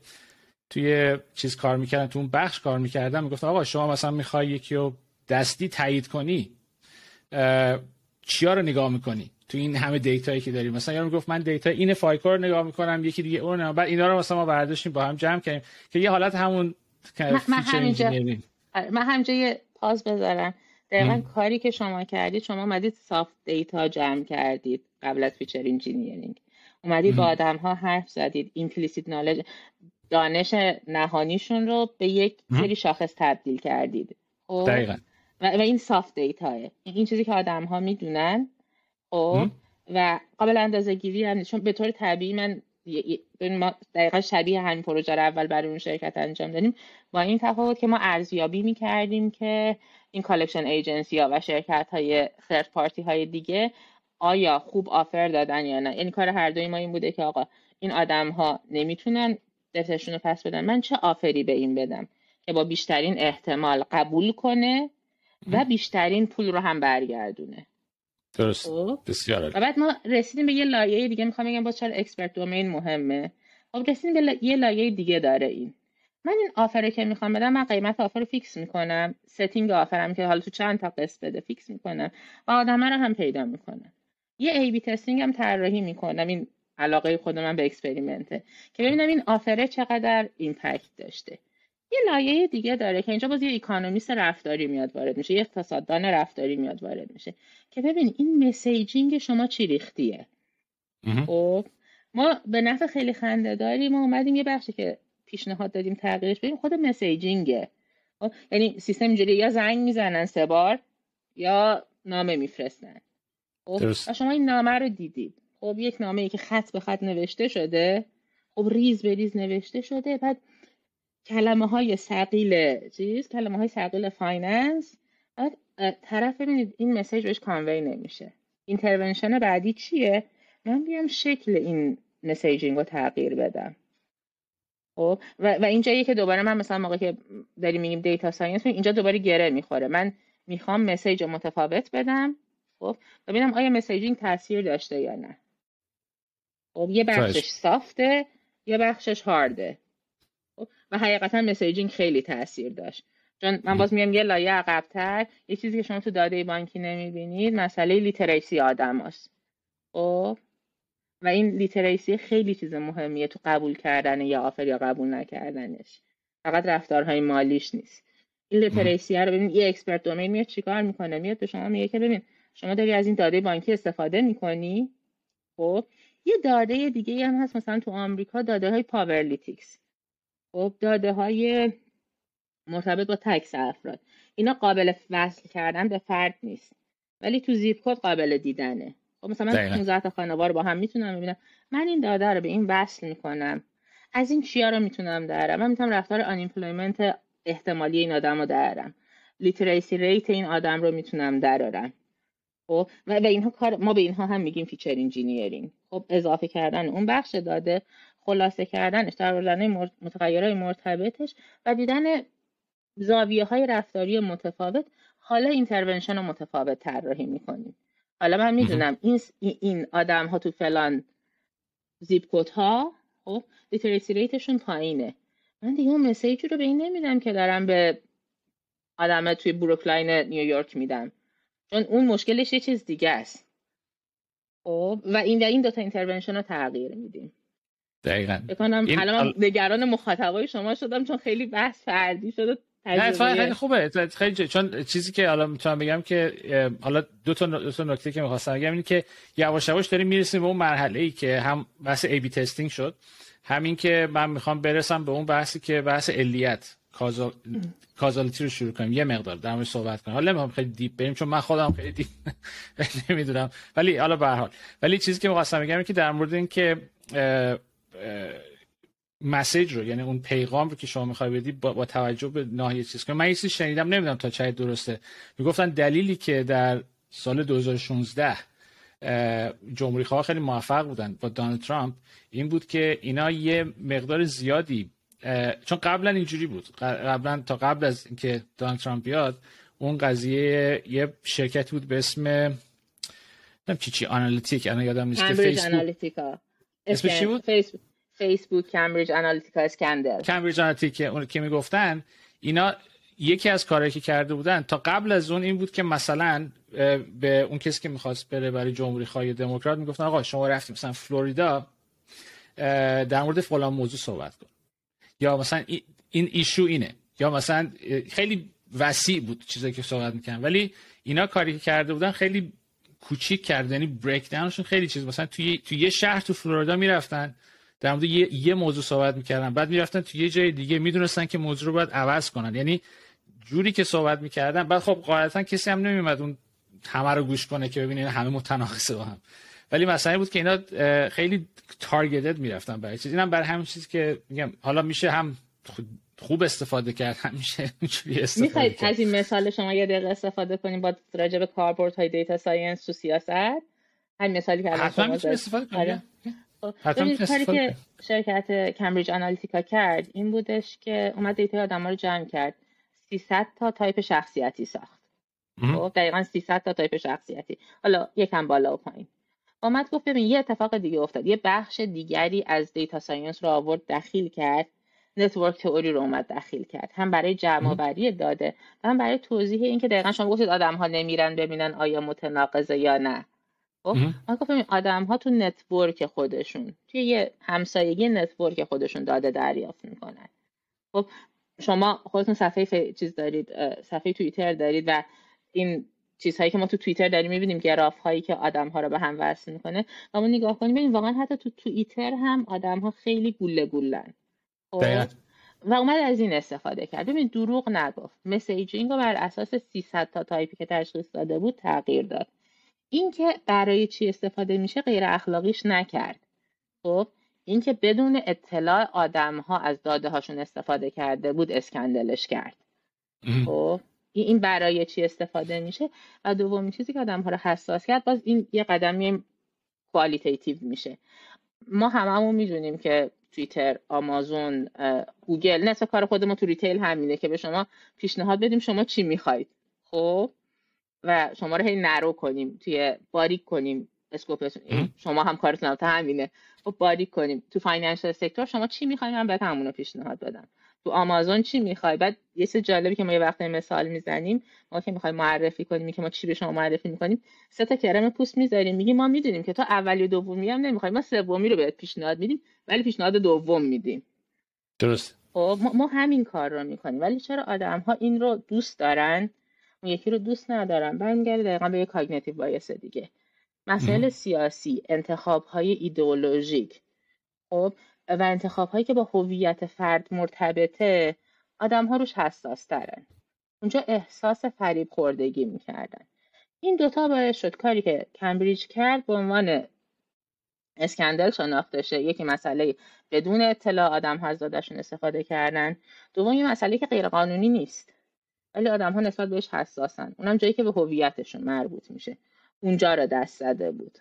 توی چیز کار میکردن، تو اون بخش کار میکردن، میگفتن آقا شما مثلا میخوای یکی رو دستی تایید کنی، چیا رو نگاه میکنی تو این همه دیتایی که داریم؟ مثلا یارو میگفت من دیتا این فایکو رو نگاه میکنم، یکی دیگه اون رو، بعد اینا رو مثلا ما برداشتیم با هم جمع کردیم که یه حالت همون من همینجا یه پاس بذارم. دقیقاً کاری که شما کردید، شما اومدید سافت دیتا جمع کردید قبل از فیچر انجینیرینگ، اومدید با آدم‌ها حرف زدید، ایمپلیسیت نالج، دانش نهانیشون رو به یک سری شاخص تبدیل کردید. خب دقیقاً و این سافت دیتاه، این چیزی که آدم‌ها میدونن. خب و قابل اندازه‌گیری هم، چون به طور طبیعی من ما دقیقا شبیه همین پروژه رو اول برای اون شرکت انجام دادیم، با این تفاوت که ما ارزیابی میکردیم که این کالکشن ایجنسی ها و شرکت های ثرد پارتی های دیگه آیا خوب آفر دادن یا نه. یعنی کار هر دوی ما این بوده که آقا این آدم ها نمیتونن دفترشون رو پس بدن، من چه آفری به این بدم که با بیشترین احتمال قبول کنه و بیشترین پول رو هم برگردونه. درست. بسیار عالی. و بعد ما رسیدیم به یه لایه دیگه. میخوام بگم با چرا اکسپرت دومین مهمه. خب رسیدیم به یه لایه دیگه داره این. من این آفر که میخوام بدم، من قیمت آفر رو فیکس میکنم، ستینگ آفرم که حالا تو چند تا قسط بده فیکس میکنم و آدم‌ها رو هم پیدا میکنم. یه ای بی تستینگ هم طراحی میکنم، این علاقه خود من به اکسپریمنته، که ببینم این آفر چقدر ایمپکت داشته. یه لایه دیگه داره که اینجا باز یه اکانومیست رفتاری میاد وارد میشه، یه اقتصاددان رفتاری میاد وارد میشه که ببین این مسیجینگ شما چی ریختیه. خب ما به نفع خیلی خنده‌داری ما اومدیم یه بخشی که پیشنهاد دادیم تغییرش بدیم، خود مسیجینگه. یعنی سیستم اینجوری یا زنگ میزنن 3 بار یا نامه میفرستن. خب شما این نامه رو دیدید. خب یک نامه‌ای که خط به خط نوشته شده، خب ریز به ریز نوشته شده، بعد کلمه های ثقیل فایننس، بعد طرف ببینید این مسیج بهش کانوی نمیشه. اینترونشن بعدی چیه؟ من بیام شکل این مسیجینگ رو تغییر بدم. خب و اینجاییه که دوباره من مثلا موقعی که داریم میگیم دیتا ساینس، اینجا دوباره گره میخوره. من میخوام مسیج متفاوت بدم، خب ببینم آیا مسیجینگ تاثیر داشته یا نه. خب یه بخشش سافته، یه بخشش هارده، و حقیقتا مسیجینگ خیلی تاثیر داشت. چون من باز میگم یه لایه عقب‌تر، یه چیزی که شما تو داده بانکی نمیبینید، مسئله لیتریسی آدماست. خب و این لیتریسی خیلی چیز مهمیه تو قبول کردن یا آفر یا قبول نکردنش، فقط رفتارهای مالیش نیست. این لیتریسی رو ببین، یه اکسپرت دومین میاد چیکار میکنه؟ میاد به شما میگه که ببین شما داری از این داده بانکی استفاده میکنی. خب یه داده دیگه هم هست، مثلا تو آمریکا داده‌های پاورلیتیکس، خب داده های مرتبط با تکس افراد، اینا قابل وصل کردن به فرد نیست، ولی تو زیپ کد قابل دیدنه. خب مثلا من 15 تا خانوار با هم میتونم ببینم، من این داده رو به این وصل میکنم، از این چیا رو میتونم درم؟ من میتونم رفتار آن ایمپلویمنت احتمالی این آدم رو درم، لیتریسی ریت این آدم رو میتونم درارم. خب و اینها کار ما به اینها هم میگیم فیچر انجینیرینگ. خب اضافه کردن اون بخش داده، خلاصه کردنش، ترولانه متغیرهای مرتبطش و دیدن زاویه‌های رفتاری متفاوت. حالا اینترونشن رو متفاوت طراحی می‌کنیم. حالا من می‌دونم این آدم‌ها تو فلان زیپ کدها، خب لیتریسی ریتشون پایینه، من دیگه اون مسیج رو به این نمیدم که دارم به آدم توی بروکلاین نیویورک میدم، چون اون مشکلش یه چیز دیگه است. خب و این دوتا اینترونشن رو تغییر میدیم. دقیقاً. الان نگران مخاطبای شما شدم چون خیلی بحث فردی شد. نه خیلی خوبه، خیلی چون چیزی که حالا میتونم بگم که حالا دو تا نکته که می‌خواستم بگم اینه که یواش یواش داریم میرسیم به اون مرحله‌ای که هم بحث ای بی تستینگ شد، همین که من میخوام برسم به اون بحثی که بحث علیت کازالیتی رو شروع کنیم، یه مقدار در موردش صحبت کنیم. حالا نمیخوام خیلی دیپ بریم چون من خودم خیلی دیپ نمیدونم، ولی حالا به هر حال ولی چیزی که می‌خواستم بگم اینه که در مورد این که مسیج رو، یعنی اون پیغام رو که شما می‌خوای بدی با توجه به ناحیه چیز کنید. من یه چیزی شنیدم، نمیدونم تا چقدر درسته، میگفتن دلیلی که در سال 2016 جمهوری‌خواه خیلی موفق بودن با دونالد ترامپ این بود که اینا یه مقدار زیادی، چون قبلا اینجوری بود، قبلا تا قبل از اینکه دونالد ترامپ بیاد اون قضیه یه شرکتی بود به اسم آنالیتیک، الان یادم نیست، که کمبریج آنالیتیکا اسمش چی بود؟ فیسبوک فیسبوک، کمبریج آنالیتیکا، اسکندر. کمبریج آنالیتیکا اون که میگفتن اینا، یکی از کارهایی که کرده بودن تا قبل از اون این بود که مثلا به اون کسی که می‌خواست بره برای جمهوری خواهی دموکرات میگفتن آقا شما رفتیم مثلا فلوریدا در مورد فلان موضوع صحبت کن، یا مثلا این ایشو اینه، یا مثلا خیلی وسیع بود چیزایی که صحبت می‌کردن. ولی اینا کاری که کرده بودن خیلی کوچیک کرد، یعنی بریک داونشون خیلی چیز، مثلا توی یه شهر تو فلوریدا میرفتن در مورد یه موضوع صحبت میکردن، بعد میرفتن توی یه جای دیگه، میدونستن که موضوع رو باید عوض کنن، یعنی جوری که صحبت میکردن. بعد خب غالبا کسی هم نمیومد اون همه رو گوش کنه که ببینین همه متناقضه با هم، ولی مسئله بود که اینا خیلی تارگتد میرفتن برای چیز. اینم برای همین چیزی که میگم حالا میشه هم خوب استفاده کرد، همیشه اینجوری استفاده. میخواید از این مثال شما یه دقیقه استفاده کنیم با راجع به کاربردهای دیتا ساینس تو سیاست؟ همین مثالی که الان شما داشتید استفاده کردید. حتما کاری که شرکت کمبریج آنالیتیکا کرد این بودش که اومد دیتا آدم‌ها رو جمع کرد، 300 تا تایپ شخصیتی ساخت. خب دقیقاً 300 تا تایپ شخصیتی، حالا یکم بالا و پایین. اومد گفت ببین یه اتفاق دیگه افتاد، یه بخش دیگری از دیتا ساینس رو آورد دخیل کرد، نتورک تئوری رو اومد دخیل کرد، هم برای جمع‌آوری داده و هم برای توضیح اینکه دقیقاً شما گفتید آدم‌ها نمیرن ببینن آیا متناقضه یا نه. خب ما گفتیم آدم‌ها تو نتورک خودشون، توی یه همسایگی نتورک خودشون داده دریافت می‌کنن. خب شما خودتون صفحه چیز دارید، صفحه توییتر دارید و این چیزهایی که ما تو توییتر داریم می‌بینیم، گراف‌هایی که آدم‌ها رو به هم وصل می‌کنه، ما نگاه کنیم ببینیم واقعاً حتی تو توییتر هم آدم‌ها خیلی گوله گولن. و اومد از این استفاده کرد. ببین دروغ نگفت، مسیجینگ رو بر اساس 300 تا تایپی که تشخیص داده بود تغییر داد. این که برای چی استفاده میشه غیر اخلاقیش نکرد. خب این که بدون اطلاع آدم‌ها از داده هاشون استفاده کرده بود اسکندلش کرد. خب این برای چی استفاده میشه. و دومین چیزی که آدم‌ها رو حساس کرد، باز این یه قدمی کوالیتیتیو میشه. ما هممون میدونیم که توییتر، آمازون، گوگل، نصف کار خودمون تو ریتیل همینه که به شما پیشنهاد بدیم شما چی میخواید. خب و شما رو هی نرو کنیم، توی باریک کنیم اسکوپتون، شما هم کارتون البته همینه. خب باریک کنیم تو فاینانشال سکتور شما چی میخواید، من بهت همون رو پیشنهاد بدم. تو آمازون چی میخوای. بعد یه چیز جالبی که ما یه وقتی مثال میزنیم، ما که میخوایم معرفی کنیم که ما چی به شما معرفی میکنیم، سه تا کرم پوست میذاریم، میگیم ما میدونیم که تو اولی و دومی هم نمیخوایم، ما سومی رو بهت پیشنهاد میدیم ولی پیشنهاد دوم میدیم. درست. ما همین کار رو میکنیم. ولی چرا آدم‌ها این رو دوست دارن، اون یکی رو دوست ندارن؟ برمیگرده دقیقاً به یه کاگنیتیو بایاس دیگه. مسائل سیاسی، انتخاب‌های ایدئولوژیک، خب و انتخاب‌هایی که با هویت فرد مرتبطه، آدم‌ها روش حساس‌ترن. اونجا احساس فریب خوردگی می‌کردن. این دوتا باعث شد کاری که کمبریج کرد به عنوان اسکندل شناخته شه. یکی مسئله بدون اطلاع آدم‌ها از داده‌شون استفاده کردن، دوم یه مسئله که غیرقانونی نیست ولی آدم‌ها نسبت بهش حساسن، اونم جایی که به هویتشون مربوط میشه، اونجا رو دست زده بود.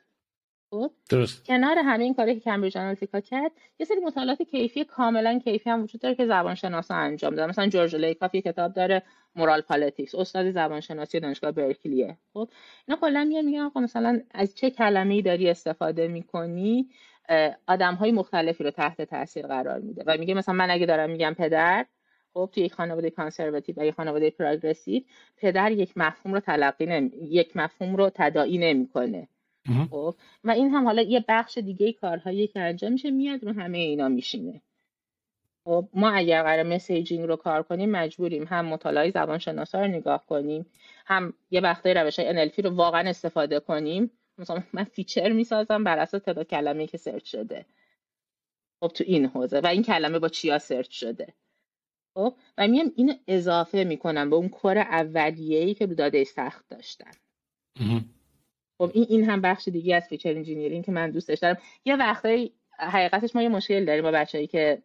درست. کنار همین کاری که کمبریج آنالیتیکا کرد، یه سری مطالعات کیفی کاملا کیفی هم وجود داره که زبانشناسا انجام دادن. مثلا جورج لیکاف یه کتاب داره، مورال پالیتیکس، استاد زبانشناسی دانشگاه برکلیه. خب اینا کلا میگن آقا مثلا از چه کلمه‌ای داری استفاده می‌کنی، آدم‌های مختلفی رو تحت تاثیر قرار میده. و میگه مثلا من اگه دارم میگم پدر، خب توی یک خانواده کانسرواتیو و یک خانواده پروگرسیو، پدر یک مفهوم رو تلقی یک مفهوم رو تداعی نمی‌کنه. خب و این هم حالا یه بخش دیگه کارهایی که انجام میشه میاد رو همه اینا میشینه. خب ما اگر قرار مسیجینگ رو کار کنیم مجبوریم هم مطالعه زبانشناسا رو نگاه کنیم، هم یه وقتای روش‌های NLP رو واقعا استفاده کنیم. مثلا من فیچر میسازم بر اساس تعداد کلمه‌ای که سرچ شده، خب تو این حوزه، و این کلمه با چیا سرچ شده. خب و میام اینو اضافه میکنم به اون کار اولیه‌ای که داده سخت داشتن. خب این هم بخش دیگه از فیچر انجینیرینگ که من دوستش دارم. یه وقتایی حقیقتش ما یه مشکل داریم با بچه‌ای که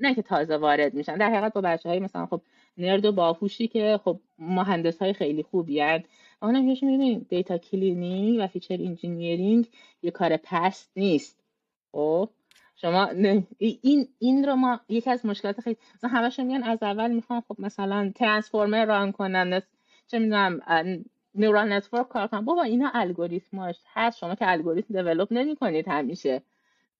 نه که تازه وارد میشن، در حقیقت با بچه‌های مثلا خب نرد و باهوشی که خب مهندسای خیلی خوبی ان، اونا همش می‌بینید دیتا کلینینگ و فیچر انجینیرینگ یه کار پست نیست. خب شما این رو ما یکی از مشکلات خیلی مثلا همش میگن از اول میخوام خب مثلا ترانسفورمر ران کنم، چه می‌دونم نورال نتورک کار کنم. بابا اینا الگوریتم‌هاش هست، شما که الگوریتم دیولپ نمی‌کنید همیشه.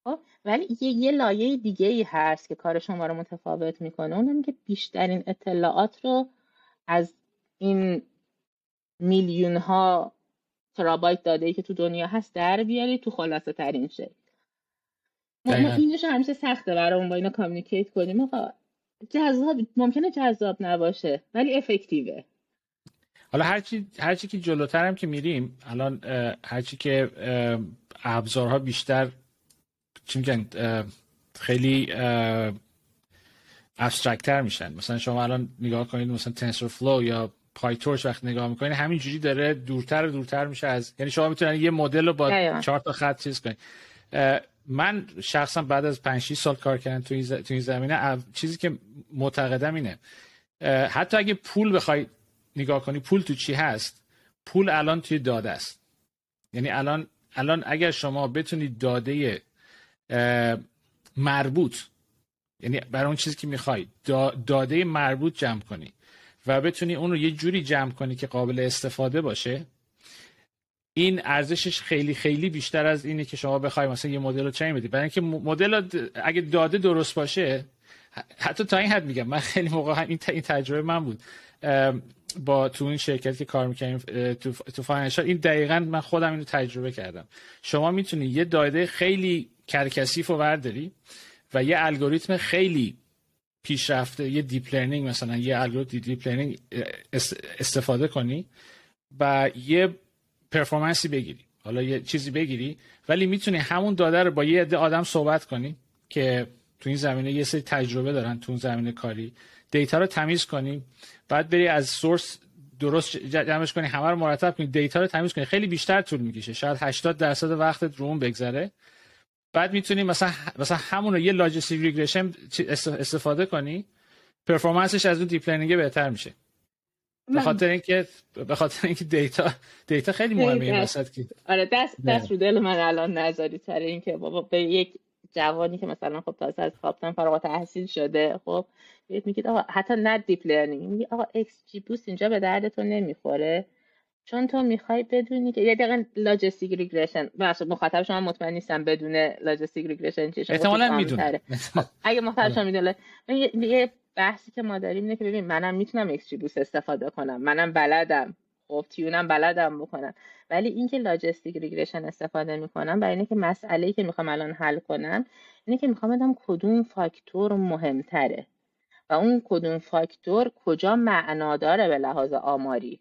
خب ولی یه لایه دیگه ای هست که کار شما رو متفاوت میکنه، اونم که بیشترین اطلاعات رو از این میلیون ها ترابایت داده ای که تو دنیا هست در بیاری تو خلاصه ترین شکل. ما اینوش همیشه سخته برامون با اینا کامیونیکیت کنیم. آقا جذاب ممکنه جذاب نباشه ولی افکتیوه. حالا هرچی که جلوتر هم که میریم الان، هرچی که ابزارها بیشتر چی میگن خیلی ابسترکتر میشن. مثلا شما الان نگاه کنید مثلا تنسور فلو یا پایتورش وقتی نگاه میکنید همینجوری داره دورتر و دورتر میشه از، یعنی شما میتونید یه مدل رو با 4 تا خط چیز کنید. من شخصا بعد از 5-6 سال کار کردن تو این زمینه چیزی که معتقدم اینه، حتی اگه پول بخوای نگاه کنی پول تو چی هست، پول الان توی داده است. یعنی الان اگر شما بتونید داده مربوط، یعنی برای اون چیزی که میخوای داده مربوط جمع کنی و بتونی اون رو یه جوری جمع کنی که قابل استفاده باشه، این ارزشش خیلی خیلی بیشتر از اینه که شما بخوای مثلا یه مدل رو چین بدی. برای اینکه مدل اگه داده درست باشه، حتی تا این حد میگم، من خیلی موقع این تجربه من بود با تو این شرکت که کار میکنیم تو فایننشال، این دقیقاً من خودم اینو تجربه کردم. شما میتونی یه داده خیلی کرکسیف رو برداری و یه الگوریتم خیلی پیشرفته، یه دیپ لرنینگ مثلا، یه الگوریتم دیپ لرنینگ استفاده کنی و یه پرفورمنسی بگیری، حالا یه چیزی بگیری، ولی میتونی همون داده رو با یه عده آدم صحبت کنی که تو این زمینه یه سری تجربه دارن، تو اون زمینه کاری، دیتا رو تمیز کنی، بعد بری از سورس درست جمعش کنی، همه رو مرتب کنی، دیتا رو تمیز کنی. خیلی بیشتر طول میکشه، شاید 80% وقتت رو اون بگذره. بعد میتونی مثلا همون رو یه لاجستیک ریگرشن استفاده کنی، پرفورمنسش از اون دیپ لرنینگ بهتر میشه. به خاطر اینکه دیتا خیلی مهمه واسط که آره دست رو دل من الان نذاری سر اینکه بابا به یک جوانی که مثلا خب تازه از خوابتن فارغ التحصیل شده، خب بهت میگید آقا حتی نه دیپ لرنینگ، میگی آقا ایکس جی بوست اینجا به دردتون نمیخوره، چون تو میخوای بدونی که یه دقیقاً لاجستیک ریگرشن، مثلا مخاطب شما مطمئن نیستم بدون لاجستیک ریگرشن چیه، احتمالاً میدونه. اگه مخاطبش میدونه یه بحثی که ما داریم اینه که ببین منم میتونم ایکس جی بوست استفاده کنم، منم بلدم، خب تیونم بلدم بکنم، ولی اینکه لاجستیک ریگرشن استفاده میکنم برای اینکه مسئله‌ای که میخوام الان حل کنم اینه که میخوام بدم کدوم فاکتور مهمتره و اون کدوم فاکتور کجا معنا داره به لحاظ آماری.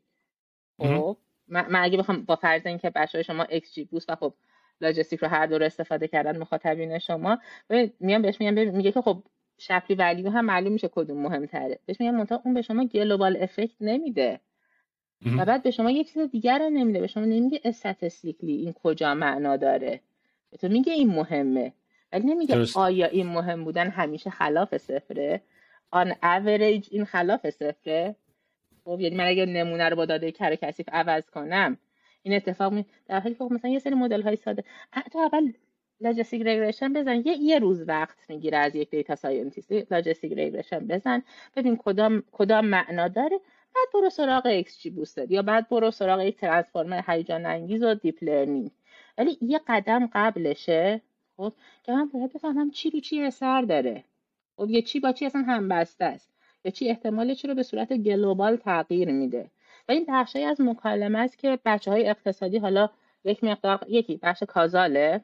خب من اگه بخوام با فرض اینکه بچه‌های شما ایکس جی بوست و خب لاجستیک رو هر دو رو استفاده کردن مخاطبین شما، میام بهش میگم، میگه که خب شپلی ولیو هم معلوم میشه کدوم مهمتره، بهش میگم منطقه اون به شما گلوبال افکت نمیده و بعد به شما یک چیز دیگر رو نمیده، به شما نمیگه استاتستیکلی این کجا معنا داره، به تو میگه این مهمه ولی نمیگه درست. آیا این مهم بودن همیشه خلاف صفره؟ آن اوریج این خلاف صفره؟ خب یعنی من اگه نمونه رو با داده کرکسیف عوض کنم این اتفاق در حالی که مثلا یه سری مدل های ساده تو اول لاجستیک ریگرشن بزن، یه روز وقت میگیره از یک دیتا ساینتیست، لاجستیک ریگرشن بزن ببین کدام معنا داره، بعد برو سراغ ایکس جی بوستر یا بعد برو سراغ یک ترانسفورمر هیجان انگیز و دیپ لرنینگ. ولی یه قدم قبلشه خب که من باید بفهمم چی رو چی اثر داره، خب یه چی با چی اصلا همبسته است، یا چی احتمال چی رو به صورت گلوبال تغییر میده. و این بخشی از مکالمه است که بچهای اقتصادی حالا یک مقدار، یکی بخش کازاله،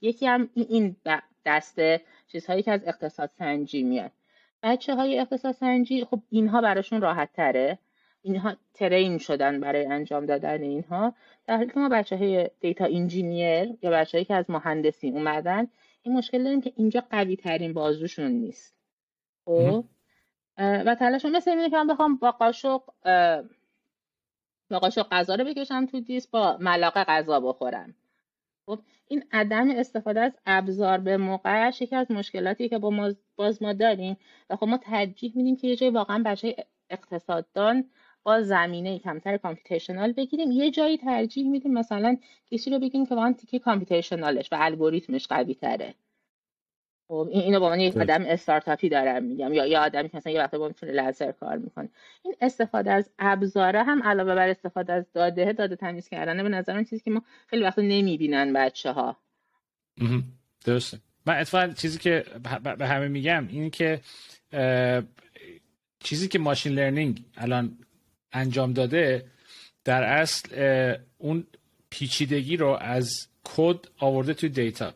یکی هم این دسته چیزهایی که از اقتصاد سنجی میاد. بچه های اقتصاد سنجی خب اینها براشون راحت تره، اینها ترین شدن برای انجام دادن اینها، در حالی که ما بچه های دیتا انجینیر یا بچه هایی که از مهندسی اومدن این مشکل داریم که اینجا قوی ترین بازوشون نیست و تلاشون مثل اینه که من بخوام با قاشق غذا رو بکشم تو دیس، با ملاقه غذا بخورم. خب این عدم استفاده از ابزار به موقعش یکی از مشکلاتیه که ما داریم و خب ما ترجیح میدیم که یه جایی واقعا بچه اقتصاددان با زمینه کمتر کامپیوتیشنال بگیریم، یه جایی ترجیح میدیم مثلا کسی رو بگیم که واقعا تیکه کامپیوتیشنالش و الگوریتمش قوی تره. خب اینو با من یک آدم استارتاپی دارم میگم، یا آدمی که مثلا یه وقته با میتونه لنسر کار میکنه. این استفاده از ابزاره هم علاوه بر استفاده از داده تمیز کردن به نظر من چیزی که ما خیلی وقتا نمیبینن بچه‌ها. درسته. من اتفاقا چیزی که به همه میگم اینه که چیزی که ماشین لرنینگ الان انجام داده در اصل اون پیچیدگی رو از کد آورده توی دیتا.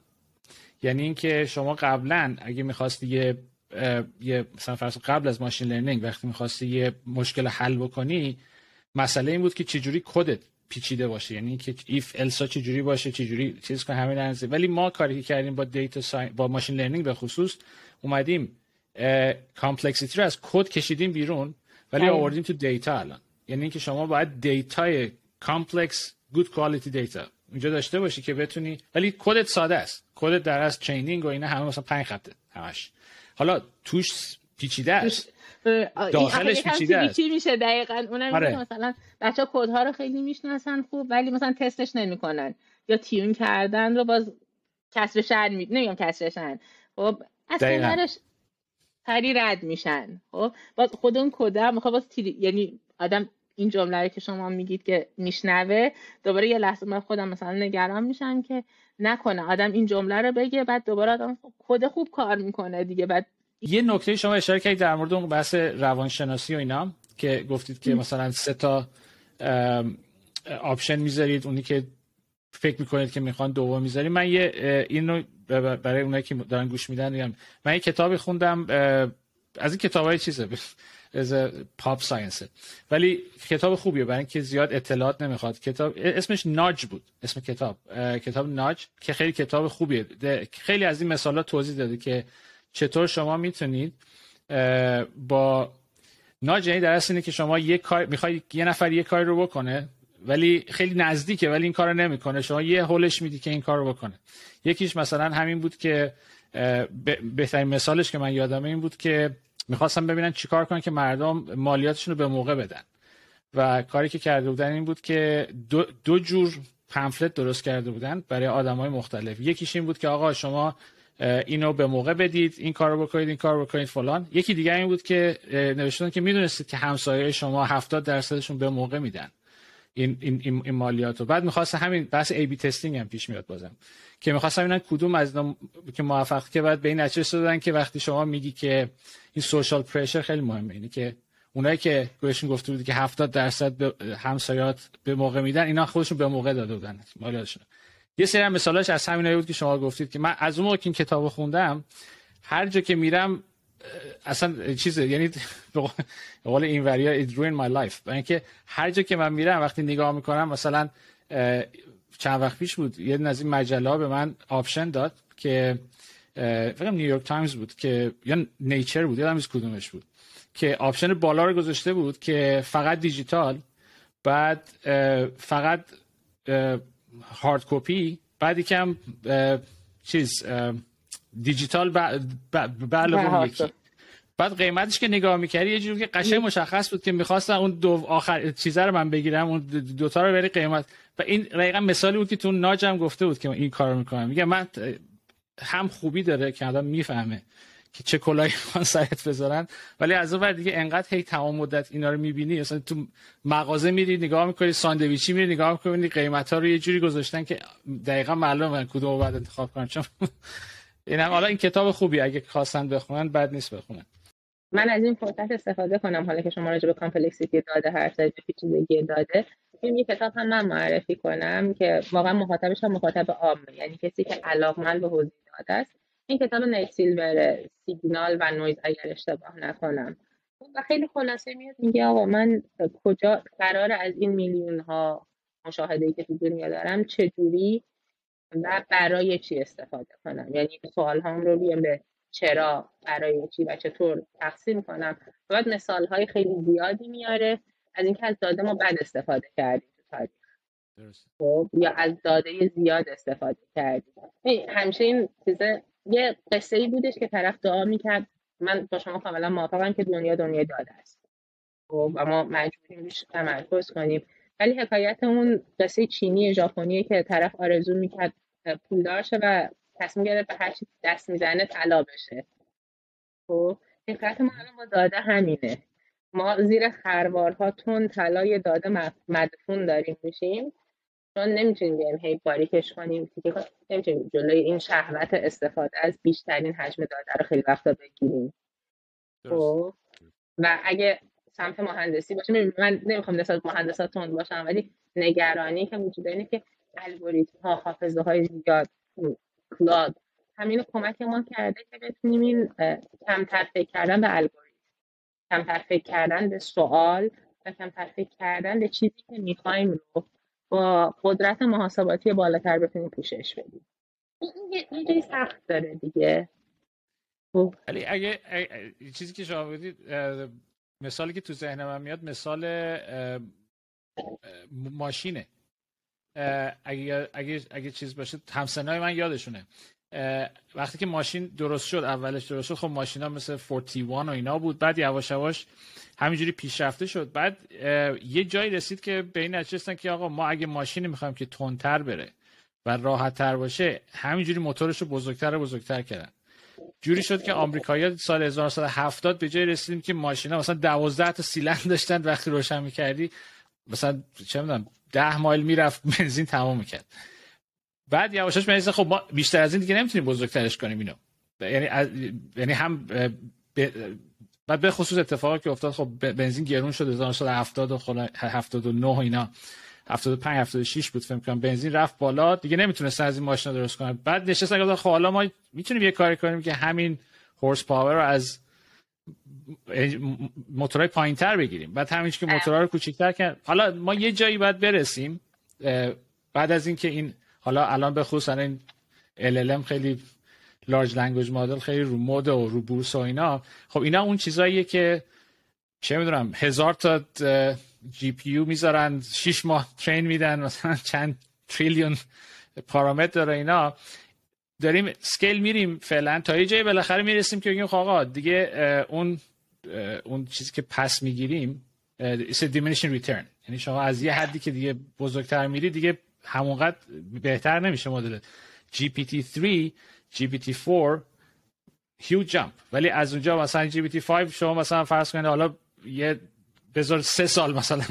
یعنی اینکه شما قبلا اگه می‌خواستی یه مثلا فرض قبل از ماشین لرنینگ وقتی می‌خواستی یه مشکل حل بکنی، مسئله این بود که چجوری کدت پیچیده باشه، یعنی اینکه ایف السا چجوری باشه، چجوری چیز کنه، همین درنزه. ولی ما کاری که کردیم با دیتا ساینس، با ماشین لرنینگ به خصوص، اومدیم کامپلکسیتی رو از کد کشیدیم بیرون ولی آوردیم تو دیتا الان. یعنی اینکه شما باید دیتای کامپلکس گود کوالیتی دیتا اونجا داشته باشی که بتونی، ولی کدت ساده است، کدت در از چینینگ و اینا همه مثلا 5 خطه همش، حالا توش پیچیده است، داخلش پیچیده است. چی میشه دقیقاً اونم آره. مثلا بچا کدها رو خیلی میشناسن خوب ولی مثلا تستش نمیکنن یا تیون کردن رو باز کسرشن نمیگم کسرشن، خب اصلا درش سری رد میشن. خب باز خود اون کد میخواد باز یعنی آدم این جمله‌ای که شما میگید که میشنوه دوباره یه لحظه من خودم مثلا نگران میشم که نکنه آدم این جمله رو بگه بعد دوباره آدم کد خوب کار میکنه دیگه. بعد یه نکته شما اشاره کردید در مورد اون بحث روانشناسی و اینا که گفتید که مثلا 3 تا آپشن میذارید، اونی که فکر میکنید که میخوان دوم میذارید. من اینو برای اونایی که دارن گوش میدن میگم، من یه کتابی خوندم از این کتابای چیزه از پاپ ساینس، ولی کتاب خوبیه برای اینکه زیاد اطلاعات نمیخواد. کتاب اسمش ناج بود، اسم کتاب ناج، که خیلی کتاب خوبیه، خیلی از این مثالا توضیح داده که چطور شما میتونید با ناج، یعنی در اصل اینه که شما یه کار میخواید یه نفر یه کاری رو بکنه ولی خیلی نزدیکه ولی این کارو نمیکنه، شما یه هولش میدی که این کارو بکنه. یکیش مثلا همین بود که بهترین مثالش که من یادمه این بود که میخواستم ببینن چیکار کنن که مردم مالیاتشون رو به موقع بدن و کاری که کرده بودن این بود که دو جور پمفلت درست کرده بودن برای آدمای مختلف. یکیش این بود که آقا شما اینو به موقع بدید، این کارو بکنید، این کارو بکنید فلان. یکی دیگه این بود که نوشتن که میدونستید که همسایه شما 70%شون به موقع میدن این مالیاتو. بعد می‌خواست همین بحث ای بی تستینگ هم پیش میاد بازم که می‌خواستم اینا کدوم از اینا که موفق که بعد به این نتیجه رسیدن که وقتی شما میگی که این سوشال پرشر خیلی مهمه، اینی که اونایی که بهشون گفته بود که 70% به همسایات به موقع میدن، اینا خودشون به موقع داده بودن مالیاتشون. یه سری مثالاش از همینایی بود که شما گفتید که من از اون موقع که این کتابو خوندم هر جا که میرم اصلا چیزه، یعنی به قول این وریا it ruined my life، یعنی که هر جا که من میرم وقتی نگاه میکنم، مثلا چند وقت پیش بود یه از این مجله‌ها به من آپشن داد که فکرم نیویورک تایمز بود که یا نیچر بود یادم نیست کدومش بود که آپشن بالا رو گذاشته بود که فقط دیجیتال، بعد فقط هارد کپی، بعد یکم چیز دیجیتال به علاوه یکی. بعد قیمتش که نگاه می‌کردی یه جوری که قشنگ مشخص بود که می‌خواستن اون دو آخر چیزا رو من بگیرم، اون دو تا رو بری قیمت. و این دقیقاً مثالی بود که تو ناجم گفته بود که من این کارو می‌کنم. میگم من هم خوبی داره که آدم میفهمه که چه کلایی می‌خوان سرت بذارن، ولی از اون ور دیگه انقدر هی تمام مدت اینا رو می‌بینی، مثلا تو مغازه میری نگاه می‌کنی، ساندویچی میری نگاه می‌کنی، قیمت‌ها رو یه جوری گذاشتن که دقیقاً معلومه کدومو بعد انتخاب کنم. اینم حالا این کتاب خوبی اگه خواستن بخونن بد نیست بخونن. من از این فرصت استفاده کنم حالا که شما راجع به کامپلکسیتی داده هر سایت پیچیدگی داده، این کتاب هم من معرفی کنم که واقعا مخاطبش هم مخاطب عامه، یعنی کسی که علاقه‌مند به حوزه داده است. این کتاب نیل سیلور سیگنال و نویز اگر اشتباه نکنم و خیلی خلاصه میاد میگه آقا من کجا قرار از این میلیون ها مشاهده‌ای که تو دنیا دارم چه جوری و برای چی استفاده کنم، یعنی سوال هام رو بیام به چرا، برای چی و چطور تقسیم کنم. بعد مثال های خیلی زیادی میاره از اینکه از داده ما بد استفاده کردیم تو تاریخ، خب یا از داده زیاد استفاده کردیم. همیشه این چیزه، یه قصه ای بودش که طرف دعا میکرد، من با شما کاملا موافقم که دنیا داده است، خب اما مجبوریم روش تمرکز کنیم. ولی حکایت اون قصه چینی ژاپنیه که طرف آرزو میکرد پولدار شه و تصمیم گرفت به هر چی دست میزنه طلا بشه. خب حکایت ما الان با داده همینه، ما زیر خروارها تون طلای داده مدفون داریم میشیم چون نمیتونیم بیایم هی باریکش کنیم دیگه، نمیتونیم جلوی این شهوت استفاده از بیشترین حجم داده رو خیلی وقتا بگیریم. و اگه سمت مهندسی باشه، من نمیخوام نسبت مهندسا تند باشم، ولی نگرانی که وجود داره اینه که الگوریتم ها، حافظه های زیاد، کلاد، همین کمک ما کرده که بتونیم این کمتر فکر کردن به الگوریتم، کمتر فکر کردن به سوال و کمتر فکر کردن به چیزی که میخوایم رو با قدرت محاسباتی بالاتر بتونیم پوشش بدیم. این جای سخت داره دیگه. ولی اگه چیزی که شما بودید، مثالی که تو ذهن من میاد مثال ماشینه. اگه چیز باشه، همسنای من یادشونه وقتی که ماشین درست شد، اولش درست شد، خب ماشینا مثل 41 و اینا بود، بعد یواش یواش همینجوری پیشرفته شد، بعد یه جایی رسید که به این نتیجه که آقا ما اگه ماشینی می‌خوایم که تندتر بره و راحت‌تر باشه، همینجوری موتورش رو بزرگتر و بزرگتر کردن. جوری شد که آمریکایی‌ها سال 1970 به جای رسیدیم که ماشینا مثلا 12 تا سیلندر داشتن، وقتی روشن می‌کردی مثلا چه می‌دونم 10 مایل میرفت بنزین تمام می‌کرد. بعد یواشاش میگه خب ما بیشتر از این دیگه نمیتونیم بزرگترش کنیم اینو، یعنی هم بعد به خصوص اتفاقی که افتاد، خب بنزین گرون شد 1970 و 79 و اینا، 75 76 بود فکر کنم، بنزین رفت بالا دیگه، نمیتونستن از این ماشینا درست کنن. بعد نشستن گفتن خب حالا ما میتونیم یه کاری کنیم که همین هورس پاور رو از موتورهای پایین‌تر بگیریم، بعد همینش که موتورها رو کوچیک‌تر کردن. حالا ما یه جایی باید برسیم بعد از اینکه این حالا الان به خصوص این LLM خیلی large language model خیلی رو مود و رو بورس و اینا، خب اینا اون چیزاییه که چه میدونم 1000 تا GPU میذارن 6 ماه ترین میدن، مثلا چند تریلیون پارامتر داره اینا، داریم اسکیل میریم فعلا تا یه جایی بالاخره میرسیم که بگیم خب آقا دیگه اون چیزی که پس میگیریم is a diminishing return، یعنی شما از یه حدی که دیگه بزرگتر میری دیگه همونقدر بهتر نمیشه مدل. GPT-3 GPT-4 huge jump، ولی از اونجا مثلا GPT-5 شما مثلا فرض کنید حالا یه بذار 3 سال مثلا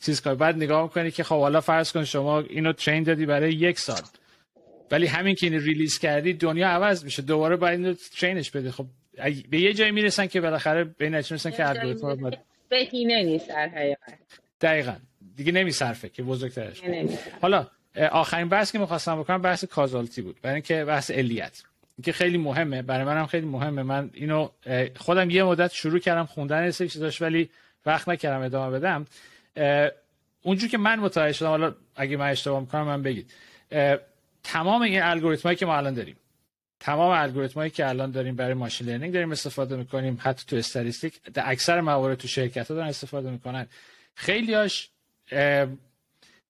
چیز کنید، بعد نگاه میکنید که خب حالا فرض کن شما اینو ترین دادی برای 1 سال، ولی همین که اینو ریلیز کردی دنیا عوض میشه، دوباره باید اینو ترینش بدی. خب به یه جایی میرسن که بالاخره به این نتیجه میرسن که الگوریتم بهینه نیست در حقیقت، دقیقاً دیگه نمیصرفه که بزرگترش کنه. حالا آخرین بحث که می‌خواستم بکنم بحث کازالتی بود، برای اینکه بحث علیت، اینکه خیلی مهمه، برای منم خیلی مهمه. من اینو خودم یه مدت شروع کردم خوندن این چیزاش، ولی وقت نکردم ادامه بدم. اونجوری که من متوجه شدم، حالا اگه من اشتباه می‌کنم من بگید، تمام این الگوریتمایی که ما الان داریم، تمام الگوریتمایی که الان داریم برای ماشین لرنینگ داریم استفاده می‌کنیم، حتی تو استاتستیک در اکثر موارد تو شرکت‌ها دارن استفاده می‌کنن، خیلی‌هاش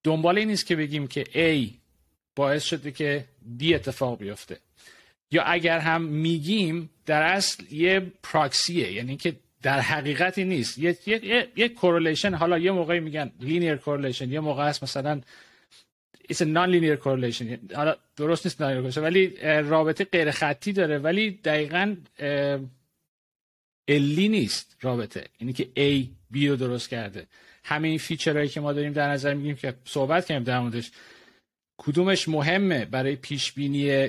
دنبال این نیست که بگیم که A باعث شده که B اتفاق بیفته، یا اگر هم میگیم در اصل یه پراکسیه، یعنی که در حقیقتی نیست، یه کورلیشن. حالا یه موقعی میگن لینیر کورلیشن، یه موقع هست مثلا it's a non-linear correlation، حالا درست نیست non-linear correlation، ولی رابطه غیر خطی داره، ولی دقیقاً علی نیست رابطه، یعنی که A B رو درست کرده. همه این فیچرهایی که ما داریم در نظر میگیم که صحبت کنیم در موردش، کدومش مهمه برای پیش بینی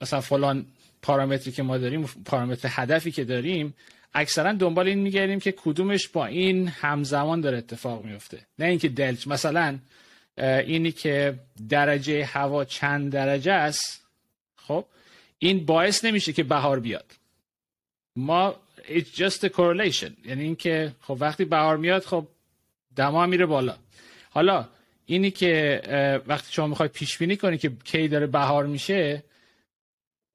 مثلا فلان پارامتری که ما داریم، پارامتر هدفی که داریم، اکثرا دنبال این میگردیم که کدومش با این همزمان داره اتفاق میفته، نه اینکه دلچ مثلا اینی که درجه هوا چند درجه است، خب این باعث نمیشه که بهار بیاد، ما it's just a correlation، یعنی اینکه خب وقتی بهار میاد خب دما میره بالا. حالا اینی که وقتی شما میخوای پیش بینی کنی که کی داره بهار میشه،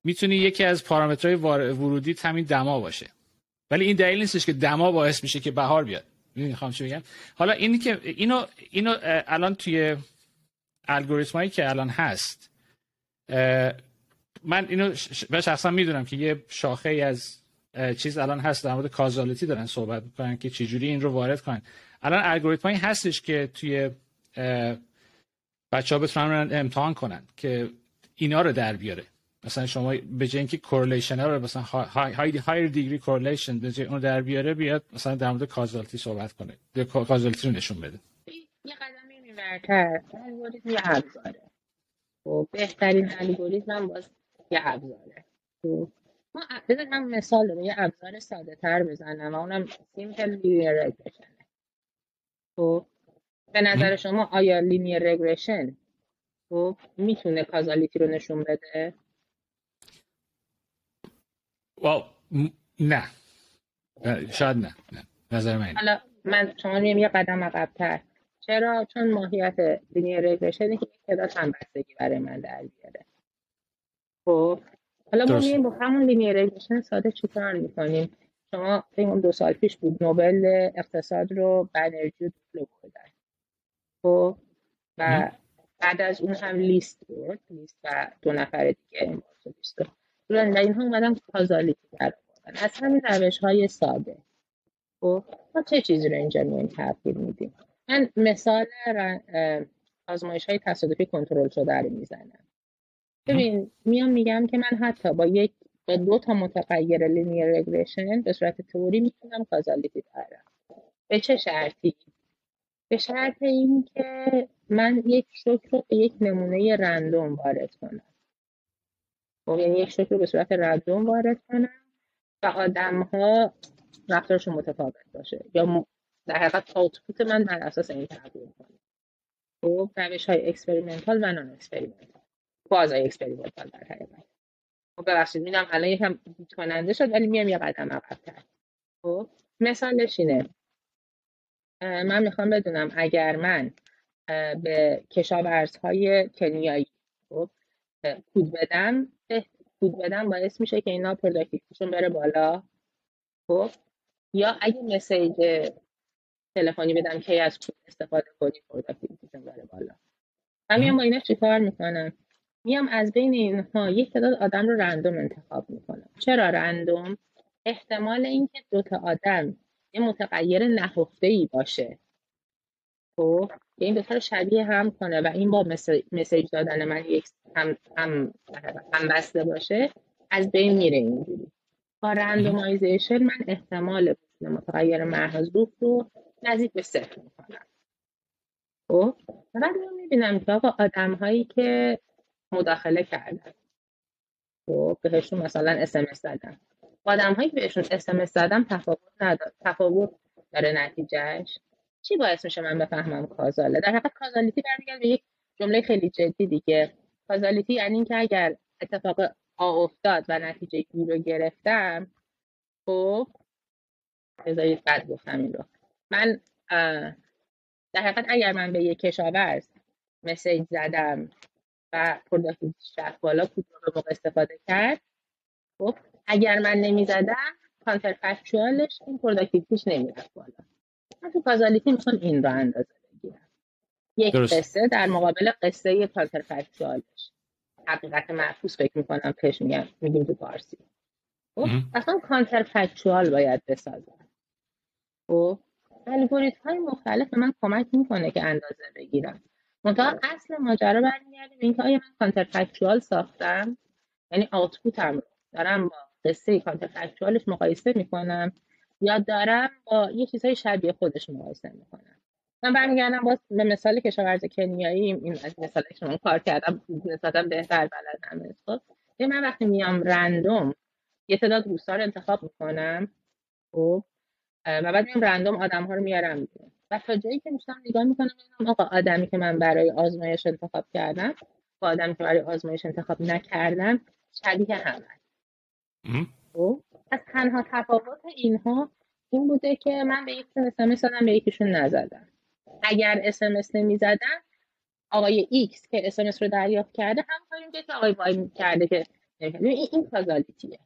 میتونی یکی از پارامترهای ورودی همین دما باشه، ولی این دلیل نیستش که دما باعث میشه که بهار بیاد. میخوام چی بگم؟ حالا اینی که اینو الان توی الگوریتمایی که الان هست، من اینو شخصا میدونم که یه شاخه ای از چیز الان هست در مورد کازالیتی دارن صحبت میکنن که چجوری این رو وارد کنن. الان الگوریتمایی هستش که توی بچه‌ها بتونن امتحان کنن که اینا رو در بیاره، مثلا شما به جای اینکه کورلیشن ها رو مثلا های دیگری کورلیشن به جای اون در بیاره، بیاد مثلا در مورد کازالتی صحبت کنه، کازالتی رو نشون بده. یه قدمی میبره برتر از الگوریتم یه ابزاره. خب بهترین الگوریتم هم باز یه ابزاره. خب ما بذارم هم مثال رو یه ابزار ساده تر بزنم و اونم سیمپل لینیر رگرشن. خب به نظر شما آیا لینیر رگرشن خب میتونه کازالیتی رو نشون بده؟ نه شاید نه نظر من. حالا من شما نیم یه قدم عقب‌تر. چرا؟ چون ماهیت لینیر رگرشنی که تعداد همبستگی برای من در بیاره. خب حالا ما می‌بینیم با همون لینیر رگرشن ساده چیکار می‌کنیم. شما فکر 2 سال پیش بود نوبل اقتصاد رو بنرژی دولو کردن. خب و بعد از اون هم لیست بود، لیست و 2 نفر دیگه این بازو لیست بود. در این ها اومدم کازالیتی در آوردن. از همین روش‌های ساده. خب ما چه چیزی رو اینجا میایم تبدیل میدیم؟ من مثال آزمایش‌های تصادفی کنترل شده رو میزنم. ببین میام میگم که من حتی با 1 و 2 تا متغیر لینیر رگرشن به صورت تئوری میتونم کازالیتی تعریف. به چه شرطی؟ به شرط این که من یک شوک رو به یک نمونه رندوم وارد کنم. یعنی یک شوک رو به صورت رندوم وارد کنم و آدم‌ها رفتارشون متفاوت باشه یا در حقیقت آوتپوت من بر اساس این تعریف کنم. خب روش‌های اکسپریمنتال و نان اکسپریمنتال. بازای اکسپریمنتال در حقیقت. خب ببخشید میدم الان یکم بیت کننده شد ولی میام یه قدم عقب‌تر. خب مثالش اینه. من میخوام بدونم اگر من به کشاورزهای کنیایی خب کود بدم باعث میشه که اینا پروداکتیویتیشون بره بالا. خب یا اگه مسیج تلفنی بدم که از کود استفاده کنی پروداکتیویتیشون بره بالا. من میام با اینا چیکار میکنم؟ میام از بین اینها یک تعداد آدم رو رندوم انتخاب میکنم. چرا رندوم؟ احتمال اینکه 2 تا آدم یه متغیر نهفته‌ای باشه خب یعنی دو تا رو شبیه هم کنه و این با مسیج دادن من یک هم بسته باشه از بین میره. اینجوری با رندومایزیشن من احتمال متغیر محذوف رو نزدیک به 0 میکنم. خب بعد میبینم که آقا آدم‌هایی که مداخله کردن خب بهشون مثلا SMS دادن آدم‌هایی که بهشون SMS زدم تفاوت داره نتیجهش. چی باعث میشه من بفهمم کازاله؟ در حقیقت کازالیتی برمیگرده به یک جمله خیلی جدی دیگه. کازالیتی یعنی اینکه اگر اتفاق آ افتاد و نتیجه گی رو گرفتم خب بذارید بعد گفتم این رو من در حقیقت اگر من به یک کشاورز مسیج زدم و پروداکتیویتیش رفت بالا کود رو به موقع استفاده کرد خب اگر من نمیزدم کانتر فکچوالش این پروداکتیویتیش نمیرفت بالا. من تو کازالیتی میخوام این رو اندازه بگیرم. یک قصه در مقابل قصه کانتر فکچوالش. حقیقت معکوس فکر میکنم پیش میگیم تو فارسی. خب اصلا کانتر فکچوال باید بسازم. خب الگوریتم های مختلف من کمک میکنه که اندازه بگیرم. منتها اصل ماجرا برمیگردیم اینکه آیا من کانتر فکچوال ساختم یعنی آوتپوتم دارم با قصه کانتر فکچوالش مقایسه میکنم یا دارم با یه چیزهای شبیه خودش مقایسه میکنم. من برمیگردم باز به مثال کشاورز کنیایی. این از مثالی که من کار کردم نسبتاً بهتر بلدم. خب یعنی من وقتی میام رندوم یه تعداد روستا رو انتخاب میکنم خب و بعد میام رندوم آدم‌ها رو میارم بیرون و تا جایی که میشم نگاه میکنم میبینم آقا آدمی که من برای آزمایش انتخاب کردم با آدمی که برای آزمایش انتخاب نکردم شبیه هم خب از تنها تفاوت اینها این بوده که من به یکیشون SMS دادم به یکیشون نزدم. اگر SMS نمیزدم آقای ایکس که SMS رو دریافت کرده همونطوری میگه که آقای وای میکرده که این کازالیتیه.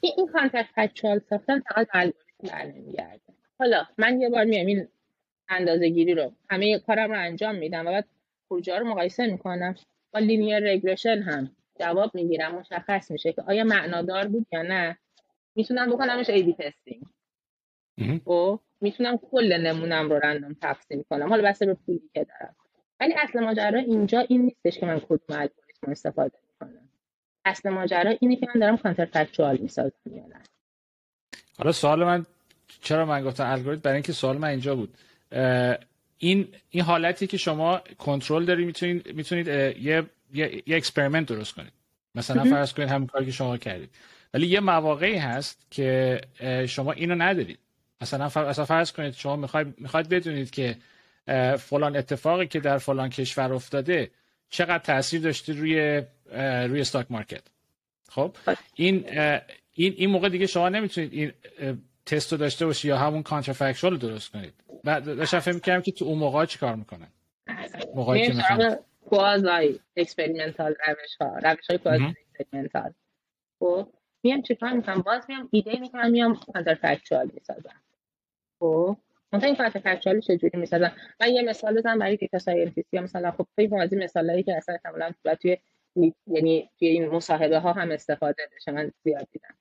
این کانتر فکچوال ساختن فقط الگوریتم برنمیگرده. حالا من یه بار میام این اندازه گیری رو همه کارم رو انجام میدم و بعد خروجا رو مقایسه میکنم با لینیر رگرشن هم جواب میگیرم مشخص میشه که آیا معنادار بود یا نه. میتونم بکنمش ای بی تستینگ و میتونم کل نمونم رو رندوم تقسیم کنم حالا بسته به پولی که دارم. ولی اصل ماجرا اینجا این نیستش که من کدوم الگوریتم استفاده میکنم. اصل ماجرا اینه که من دارم کانتر فکچوال میسازم یا نه. حالا سوال من چرا من گفتم الگوریتم برای اینکه سوال من اینجا بود این حالتی که شما کنترل داری، میتونید یه اکسپریمنت درست کنید. مثلا فرض کنید همین کاری که شما کردید، ولی یه مواقعی هست که شما اینو ندارید. مثلا فرض کنید شما میخواید بدونید که فلان اتفاقی که در فلان کشور افتاده چقدر تاثیر داشته روی استاک مارکت. خب این موقع دیگه شما نمیتونید این تست رو داشته باشید یا همون کانترفکشوال رو درست کنید. بعد داشتم فکر می‌کردم که تو اون موقع چی کار میکنن، موقعی که مثلا کوازای اکسپریمنتال روش‌های کوازای اکسپریمنتال، خب میام چیکار میکنم؟ باز میام ایده میکنم، میام کانترفکچوال میسازم. خب مثلا این کانترفکچوال چجوری میسازم؟ من یه مثال بزنم برای کسای ال تی سی، مثلا خب خیلی واضحه مثالایی که اصلا کاملا توی یعنی توی این مصاحبه ها هم استفاده بشه، من زیاد دیدم.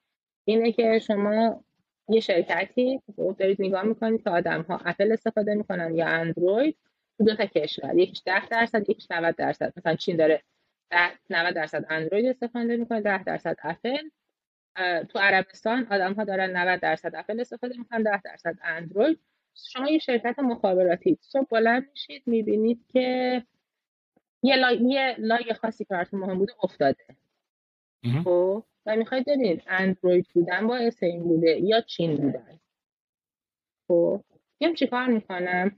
اینه که شما یه شرکتی دارید نگاه میکنید که آدم ها اپل استفاده میکنن یا اندروید، تو دو تا کشور، یکیش 10% یکیش 90%. مثلا چین داره 90% اندروید استفاده میکنه، 10% اپل. تو عربستان آدم ها دارن 90% اپل استفاده میکنن، 10% اندروید. شما یه شرکت مخابراتی، صبح بلند میشید میبینید که یه لایه خاصی که براتون مهم بوده افتاده. خب و میخواید ببینید اندروید بودن با این بوده یا چین بودن. خب میام چیکار میکنم؟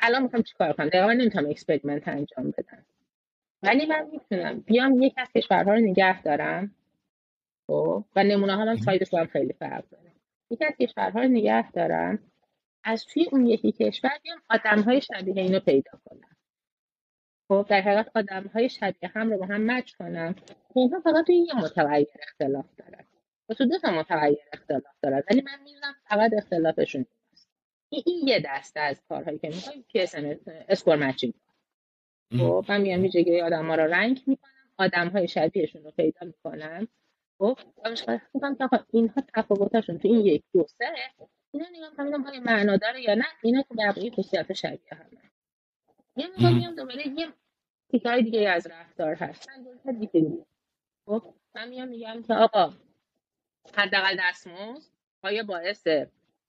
الان میخوام چیکار کنم؟ دقیقا نمیتونم اکسپریمنت انجام بدم، ولی من میتونم بیام یک از کشورها رو نگه دارم. خب و نمونه ها هم سایدش با هم خیلی فرق داره. یک از کشورها رو نگه دارم، از توی اون یکی کشور بیام آدمهای شبیه اینو پیدا کنم. خب در حقیقت آدم‌های شبیه هم رو با هم مچ کنم. اینها فقط توی یه متغیر اختلاف دارن و تو دو تا متغیر اختلاف دارن، ولی من می‌دونم فقط اختلافشون هست. این یه دسته از کارهایی که می‌کنم پی اسکور مچینگ. خب من میام یه جایی آدم‌ها رو رنک می‌کنم، آدم‌های شبیهشون رو پیدا می‌کنم. خب مشخص می‌کنم که اینها تفاوتاشون تو این 1 2 3، اینا نگاه می‌کنم با معنا داره یا نه، اینا تو بقیه خصوصیات شبیه هم. یه موقع میام دوباره یه تیکای دیگه از رفتار هست، من دیگه دیگه. خب من میگم که آقا حداقل دستمزد آیا باعث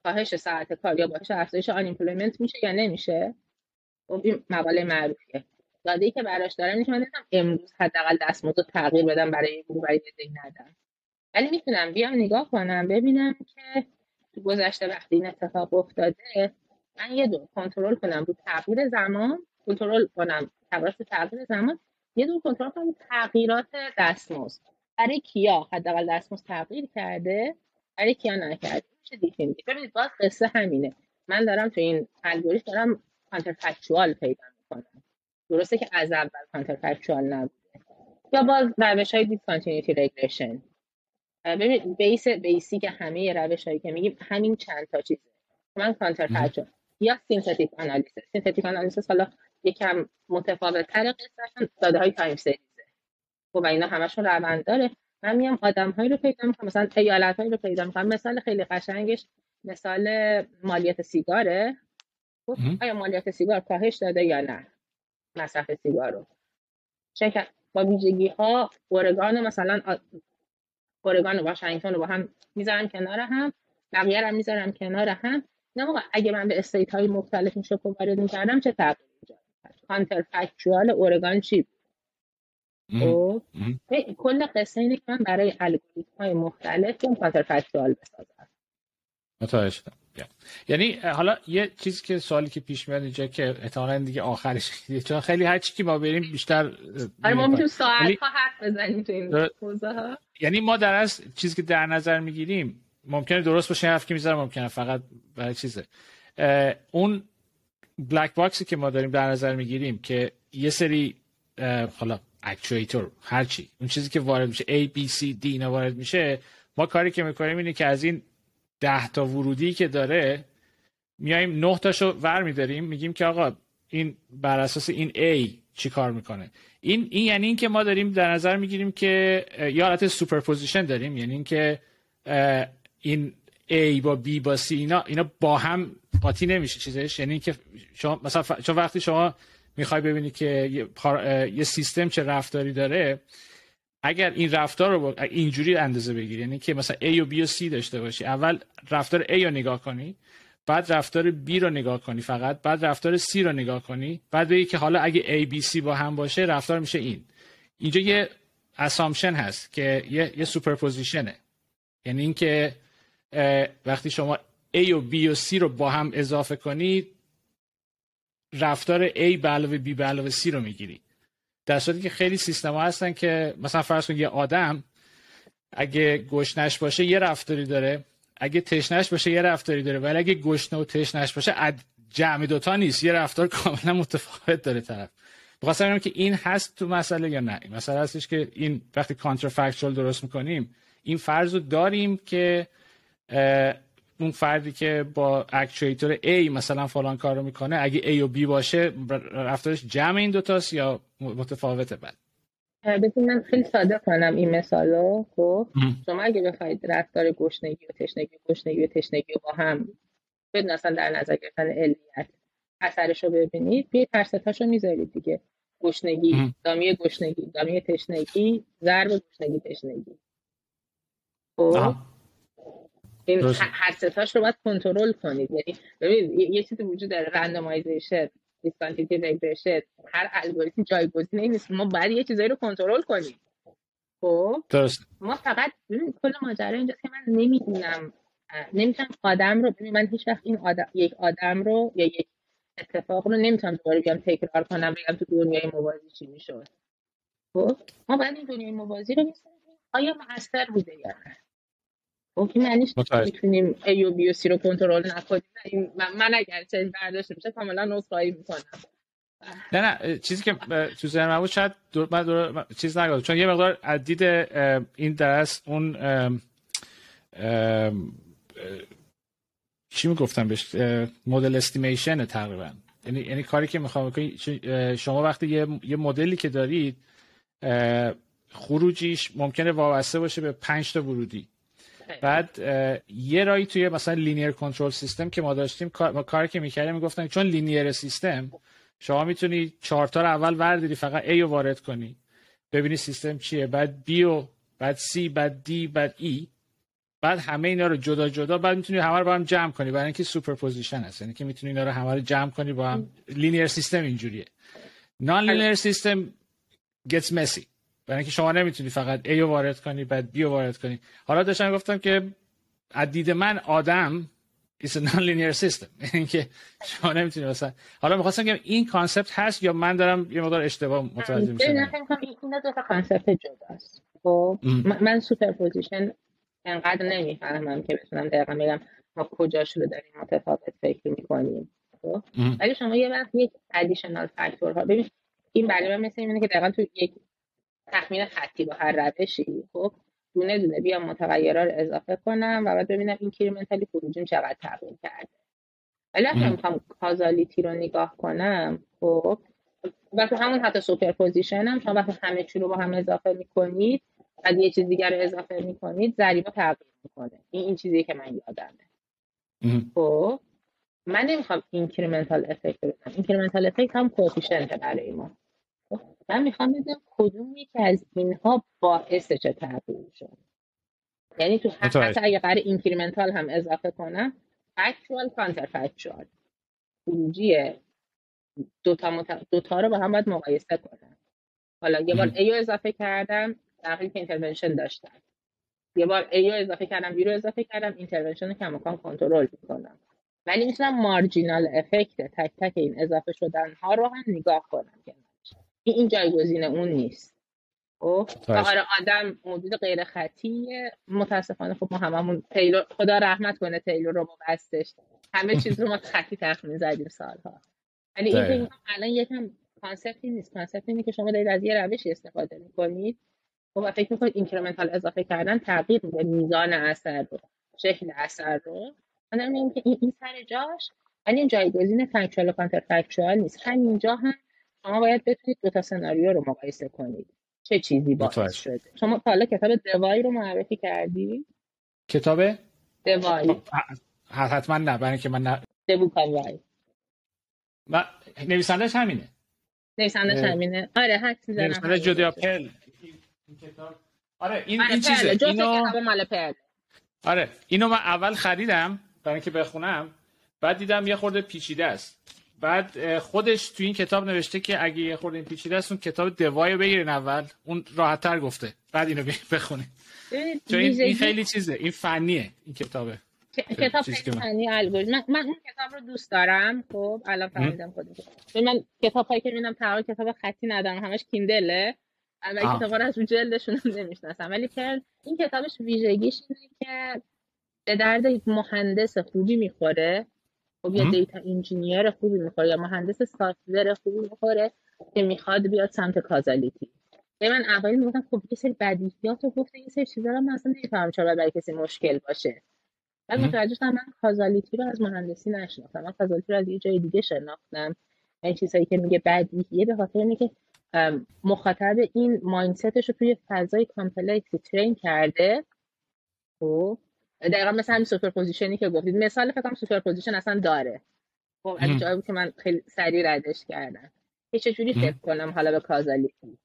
کاهش ساعت کار یا باعث افزایش آن ایمپلویمنت میشه یا نمیشه؟ خب این مقاله معروفیه. داده‌ای که براش دارم نشون میدم امروز حداقل دستمزد رو تغییر بدم برای گروه برای دیگه ندم. ولی میتونم بیام نگاه کنم ببینم که تو گذشته وقتی این اتفاق افتاده، من یه دور کنترل کنم رو تغییر زمان، کنترل کنم تغییرات تغییر زمان، یه دور کنترل کنم تغییرات دستمزد. برای کیا حداقل دستمزد تغییر کرده، برای کیا نکرده. چه دیگه ببینید باز قصه همینه. من دارم تو این الگوریتم دارم کانترفکچوال پیدا می‌کنم. درسته که از اول کانترفکچوال نبوده. یا باز روش‌های دیسکانتینیوتی رگرشن. ببینید بیسیک همه روش‌هایی که میگیم همین چند تا چیزه. من کانترفکچوال یا سینتتیک آنالیزیس حالا یکم متفاوت‌تر قصهشون داده‌های تایم سریزه. خب اینا همشون روند داره. من میام آدم‌هایی رو پیدا می‌کنم، مثلا ایالت‌هایی رو پیدا می‌کنم. مثال خیلی قشنگش مثال مالیات سیگاره. خب آیا مالیات سیگار کاهش داده یا نه؟ مصرف سیگار رو. شرکت با ویژگی‌ها اورگان مثلا اورگان و واشنگتن رو با هم می‌ذارم کنار هم، بقیه رو می‌ذارم کنار هم. نه اگه من به استیت های مختلف این شکل وارد می‌کردم چه تغییری ایجاد می‌کرد؟ کانترفکچوال اورگان چی؟ خب کل قصه اینه که من برای الگوریتم‌های مختلف اون کانترفکچوال بسازم. متوجه شدم. یعنی حالا یه چیزی که سوالی که پیش میاد اینجا که احتمالاً دیگه آخرش دیگه، چون خیلی هر چی که ما بریم بیشتر ما میتونیم ساعت‌ها حرف بزنیم تو این حوزه‌ها. یعنی ما در اصل چیزی که در نظر می‌گیریم ممکنه درست باشه، حرفی که میذارم ممکنه فقط برای چیزه اون بلک باکسی که ما داریم در نظر میگیریم که یه سری حالا اکچوئیتور هر چی اون چیزی که وارد میشه A B C D اینا وارد میشه، ما کاری که میکنیم اینه که از این 10 تا ورودی که داره میایم 9 تاشو ور میداریم، میگیم که آقا این بر اساس این A چی کار میکنه. این یعنی این که ما داریم در نظر میگیریم که یه حالت سوپرپوزیشن داریم، یعنی اینکه این A با B با C اینا با هم قاطی نمیشه چیزش. یعنی که شما مثلا چون وقتی شما میخوای ببینی که یه سیستم چه رفتاری داره، اگر این رفتار رو اینجوری اندازه بگیری، یعنی که مثلا A و B و C داشته باشی، اول رفتار A رو نگاه کنی، بعد رفتار B رو نگاه کنی فقط، بعد رفتار C رو نگاه کنی، بعد بگی که حالا اگه A B C با هم باشه رفتار میشه این. اینجا یه اسامپشن هست که یه سوپرپوزیشنه، یعنی این که وقتی شما A و B و C رو با هم اضافه کنی رفتار A به علاوه B به علاوه C رو میگیری، در صورتی که خیلی سیستما هستن که مثلا فرض کنید یه آدم اگه گشنش باشه یه رفتاری داره، اگه تشنش باشه یه رفتاری داره، ولی اگه گشنه و تشنش باشه جمع دوتا نیست، یه رفتار کاملا متفاوت داره طرف. می‌خواستم ببینم که این هست تو مسئله یا نه. مسئله هستش که این وقتی کانترفکچوال درست می‌کنیم این فرض رو داریم که اون فردی که با اکچوئیتور A مثلا فلان کارو میکنه اگه A و B باشه رفتارش جمع این دوتاست یا متفاوته. بعد ببین من خیلی ساده کنم این مثالو. خب شما اگه بخواید رفتار گشنگی و تشنگی با هم بدون اصلا در نظر گرفتن علیت اثرشو ببینید، بیاید هر سه تاشو میذارید دیگه. گشنگی، دامی تشنگی، ضرب گشنگی تشنگی. خب این هر سه تاش رو باید کنترل کنید. یعنی ببینید یه چیزی وجود داره، رندمایزیشن، دیسکانتینیتی ریگرشن، هر الگوریتمی جایگزینی نیست، ما باید یه چیزایی رو کنترل کنیم. خب ما فقط کل ماجرا اینجاست که من نمیتونم آدم رو ببین، من هیچ وقت این یک آدم رو یا یک اتفاق رو نمیتونم دوباره بیام تکرار کنم بگم تو دنیای موازی چی میشد. خب ما باید این دنیای موازی رو ببینیم آیا مؤثر بوده یا نه. اوکی معنیش میتونیم A و B و C رو کنترل نکنیم. من اگر چیز برداشت میشه کاملا نوسایی میکنم. نه چیزی که تو ذهن من بود شاید من چیز نگفتم، چون یه مقدار عدید این درس اون چی میگفتم بهش مدل استیمیشن تقریبا، یعنی کاری که میخوام بکنم شما وقتی یه مدلی که دارید خروجیش ممکنه وابسته باشه به 5 تا ورودی. بعد یه رایی توی مثلا لینیر کنترل سیستم که ما داشتیم کاری که میکردیم میگفتن چون لینیر سیستم شما میتونی 4 تا رو اول وردیدی فقط A رو وارد کنی ببینی سیستم چیه، بعد B و بعد C بعد D بعد E، بعد همه اینا رو جدا جدا بعد میتونی همه رو با هم جمع کنی، برای اینکه سوپرپوزیشن هست، یعنی که میتونی اینا رو همه رو جمع کنی با هم. لینیر سیستم اینجوریه. نان لینیر سیستم gets messy، برای اینکه شما نمیتونی فقط A رو وارد کنی بعد B رو وارد کنی. حالا داشتم گفتم که از دید من آدم is a non-linear system، اینکه شما نمیتونی مثلا. حالا می‌خواستم بگم این کانسپت هست یا من دارم یه مقدار اشتباه متوجه میشم؟ نه فکر کنم این دو تا کانسپت جداست. خب من سوپرپوزیشن انقدر نمیفهمم که بتونم دقیقاً بگم ما کجاشو داریم متفاوت فکر می‌کنیم. خب ولی شما یه وقت یک ادیشنال فاکتورها ببین، این برنامه مثل اینه که دقیقاً تو یک تخمین خطی با هر روشی خب دونه دونه بیام متغیرها رو اضافه کنم و بعد ببینم اینکریمنتالی خروجیم چقدر تغییر کرده. ولی اگه میخوام کازالیتی رو نگاه کنم خب وقتی همون حتی سوپرپوزیشن هم شما وقتی همه چی رو با هم اضافه میکنید بعد یه چیز دیگر رو اضافه میکنید ضریبه تغییر میکنه. این چیزیه که من یادمه. خب من نمیخوام اینکریمنتال افکت رو بدم، اینکریمنتال افکت هم کوفیشنت برای ما. من میخوام بدونم کدوم یکی از اینها باعث چه تغییری شد. یعنی تو حتی اگه قرار اینکریمنتال هم اضافه کنم فکتوال کانتر فکتوال خروجی دوتا رو با هم باید مقایسه کنم. حالا یه بار A رو اضافه کردم در حالی که اینترونشن داشتم، یه بار A رو اضافه کردم B رو اضافه کردم، اینترونشن رو کماکان کنترل میکنم، ولی میتونم مارجینال افکت تک تک این اضافه شدن ها رو هم نگاه کنم که این جایگزین اون نیست. آره آدم موجود غیر خطیه متاسفانه. خب ما هممون تیلور، خدا رحمت کنه تیلور رو ما بستش، همه چیز رو ما خطی تخمین زدیم سالها. یعنی این الان یکم کانسپتی نیست، کانسپتی اینه که شما دارید از یه روشی استفاده می‌کنید و فکر می‌کنید اینکریمنتال اضافه کردن تغییر میده میزان اثر رو، شکل اثر رو. من میگم که این سر جاش، یعنی این جایگزین فکتوال و کانتر فکتوال نیست. همینجا هم شما باید بتونید دو تا سناریو رو مقایسه کنید چه چیزی باعث شده. شما حالا کتاب دوای رو معرفی کردی؟ کتاب دوای حتما نه، برای اینکه من دوای کاوای ما نویسنده‌اش همینه. آره حتما نویسنده جودا پرل این کتاب. آره این چیزه. اینو کتاب مال پرل. آره اینو من اول خریدم برای اینکه بخونم، بعد دیدم یه خورده پیچیده است. بعد خودش تو این کتاب نوشته که اگه یه خورده این پیچیده است اون کتاب دوایو بگیرین اول، اون راحت‌تر گفته، بعد اینو بخونید. چون این خیلی چیزه، این فنیه، این کتابه. کتاب خیلی فنی الگوریتم. من اون کتاب رو دوست دارم. خب الان فهمیدم خودم. چون من کتابایی که می‌بینم تقریبا کتاب خطی ندارم، همش کیندله. البته کتابا رو از جلدشون نمی‌شناسم، ولی پرل این کتابش ویژگیش اینه که به درد یک مهندس خوبی می‌خوره. خب یه دیتا انجینیر خوبی میخوره یا مهندس سافت‌ور خوبی میخوره که میخواد بیاد سمت کازالیتی. من اول میگفتم خب یه سری بدیهیاتو گفته، یه سری چیزا رو من اصلا نمیفهمم چرا برای کسی مشکل باشه. بعد متوجه شدم من کازالیتی رو از مهندسی نشناختم، من کازالیتی رو از یه جای دیگه شناختم. این چیزایی که میگه بدیهیه به خاطر اینه که مخاطب این مایندستش رو توی فضای کامپلکس ترین کرده. خب دقیقا مثل همین سوپرپوزیشنی که گفتید، مثال فکرم سوپرپوزیشن اصلا داره. خب از جایی بود که من خیلی سریع ردش کردم که چجوری فکر کنم حالا به کازالیتی.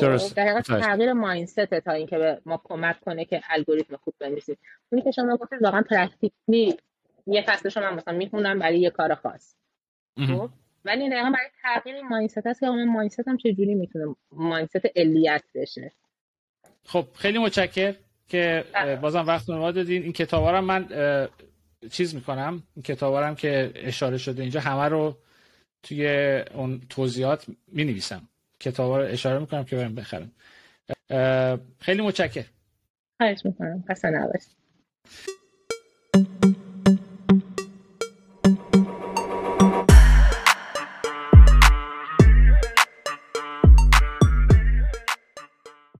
درست. دقیقا تغییر مایندسته تا اینکه به ما کمک کنه که الگوریتم خوب بنویسیم. اونی که شما گفتید واقعا پرکتیکلی یه فصلشو من مثلا میخونم برای یه کار خاص. خب ولی دقیقا برای تغییر مایندست است که اون مایندستم چجوری میتونه مایندست الیت بشه. خب خیلی متشکرم که بازم وقت رو ما دادین. این کتابا رو من چیز میکنم، این کتابا رو هم که اشاره شده اینجا همه رو توی اون توضیحات می نویسم، کتابا رو اشاره میکنم که بریم بخرم. خیلی متشکرم. خواهش میکنم. حسن عوض.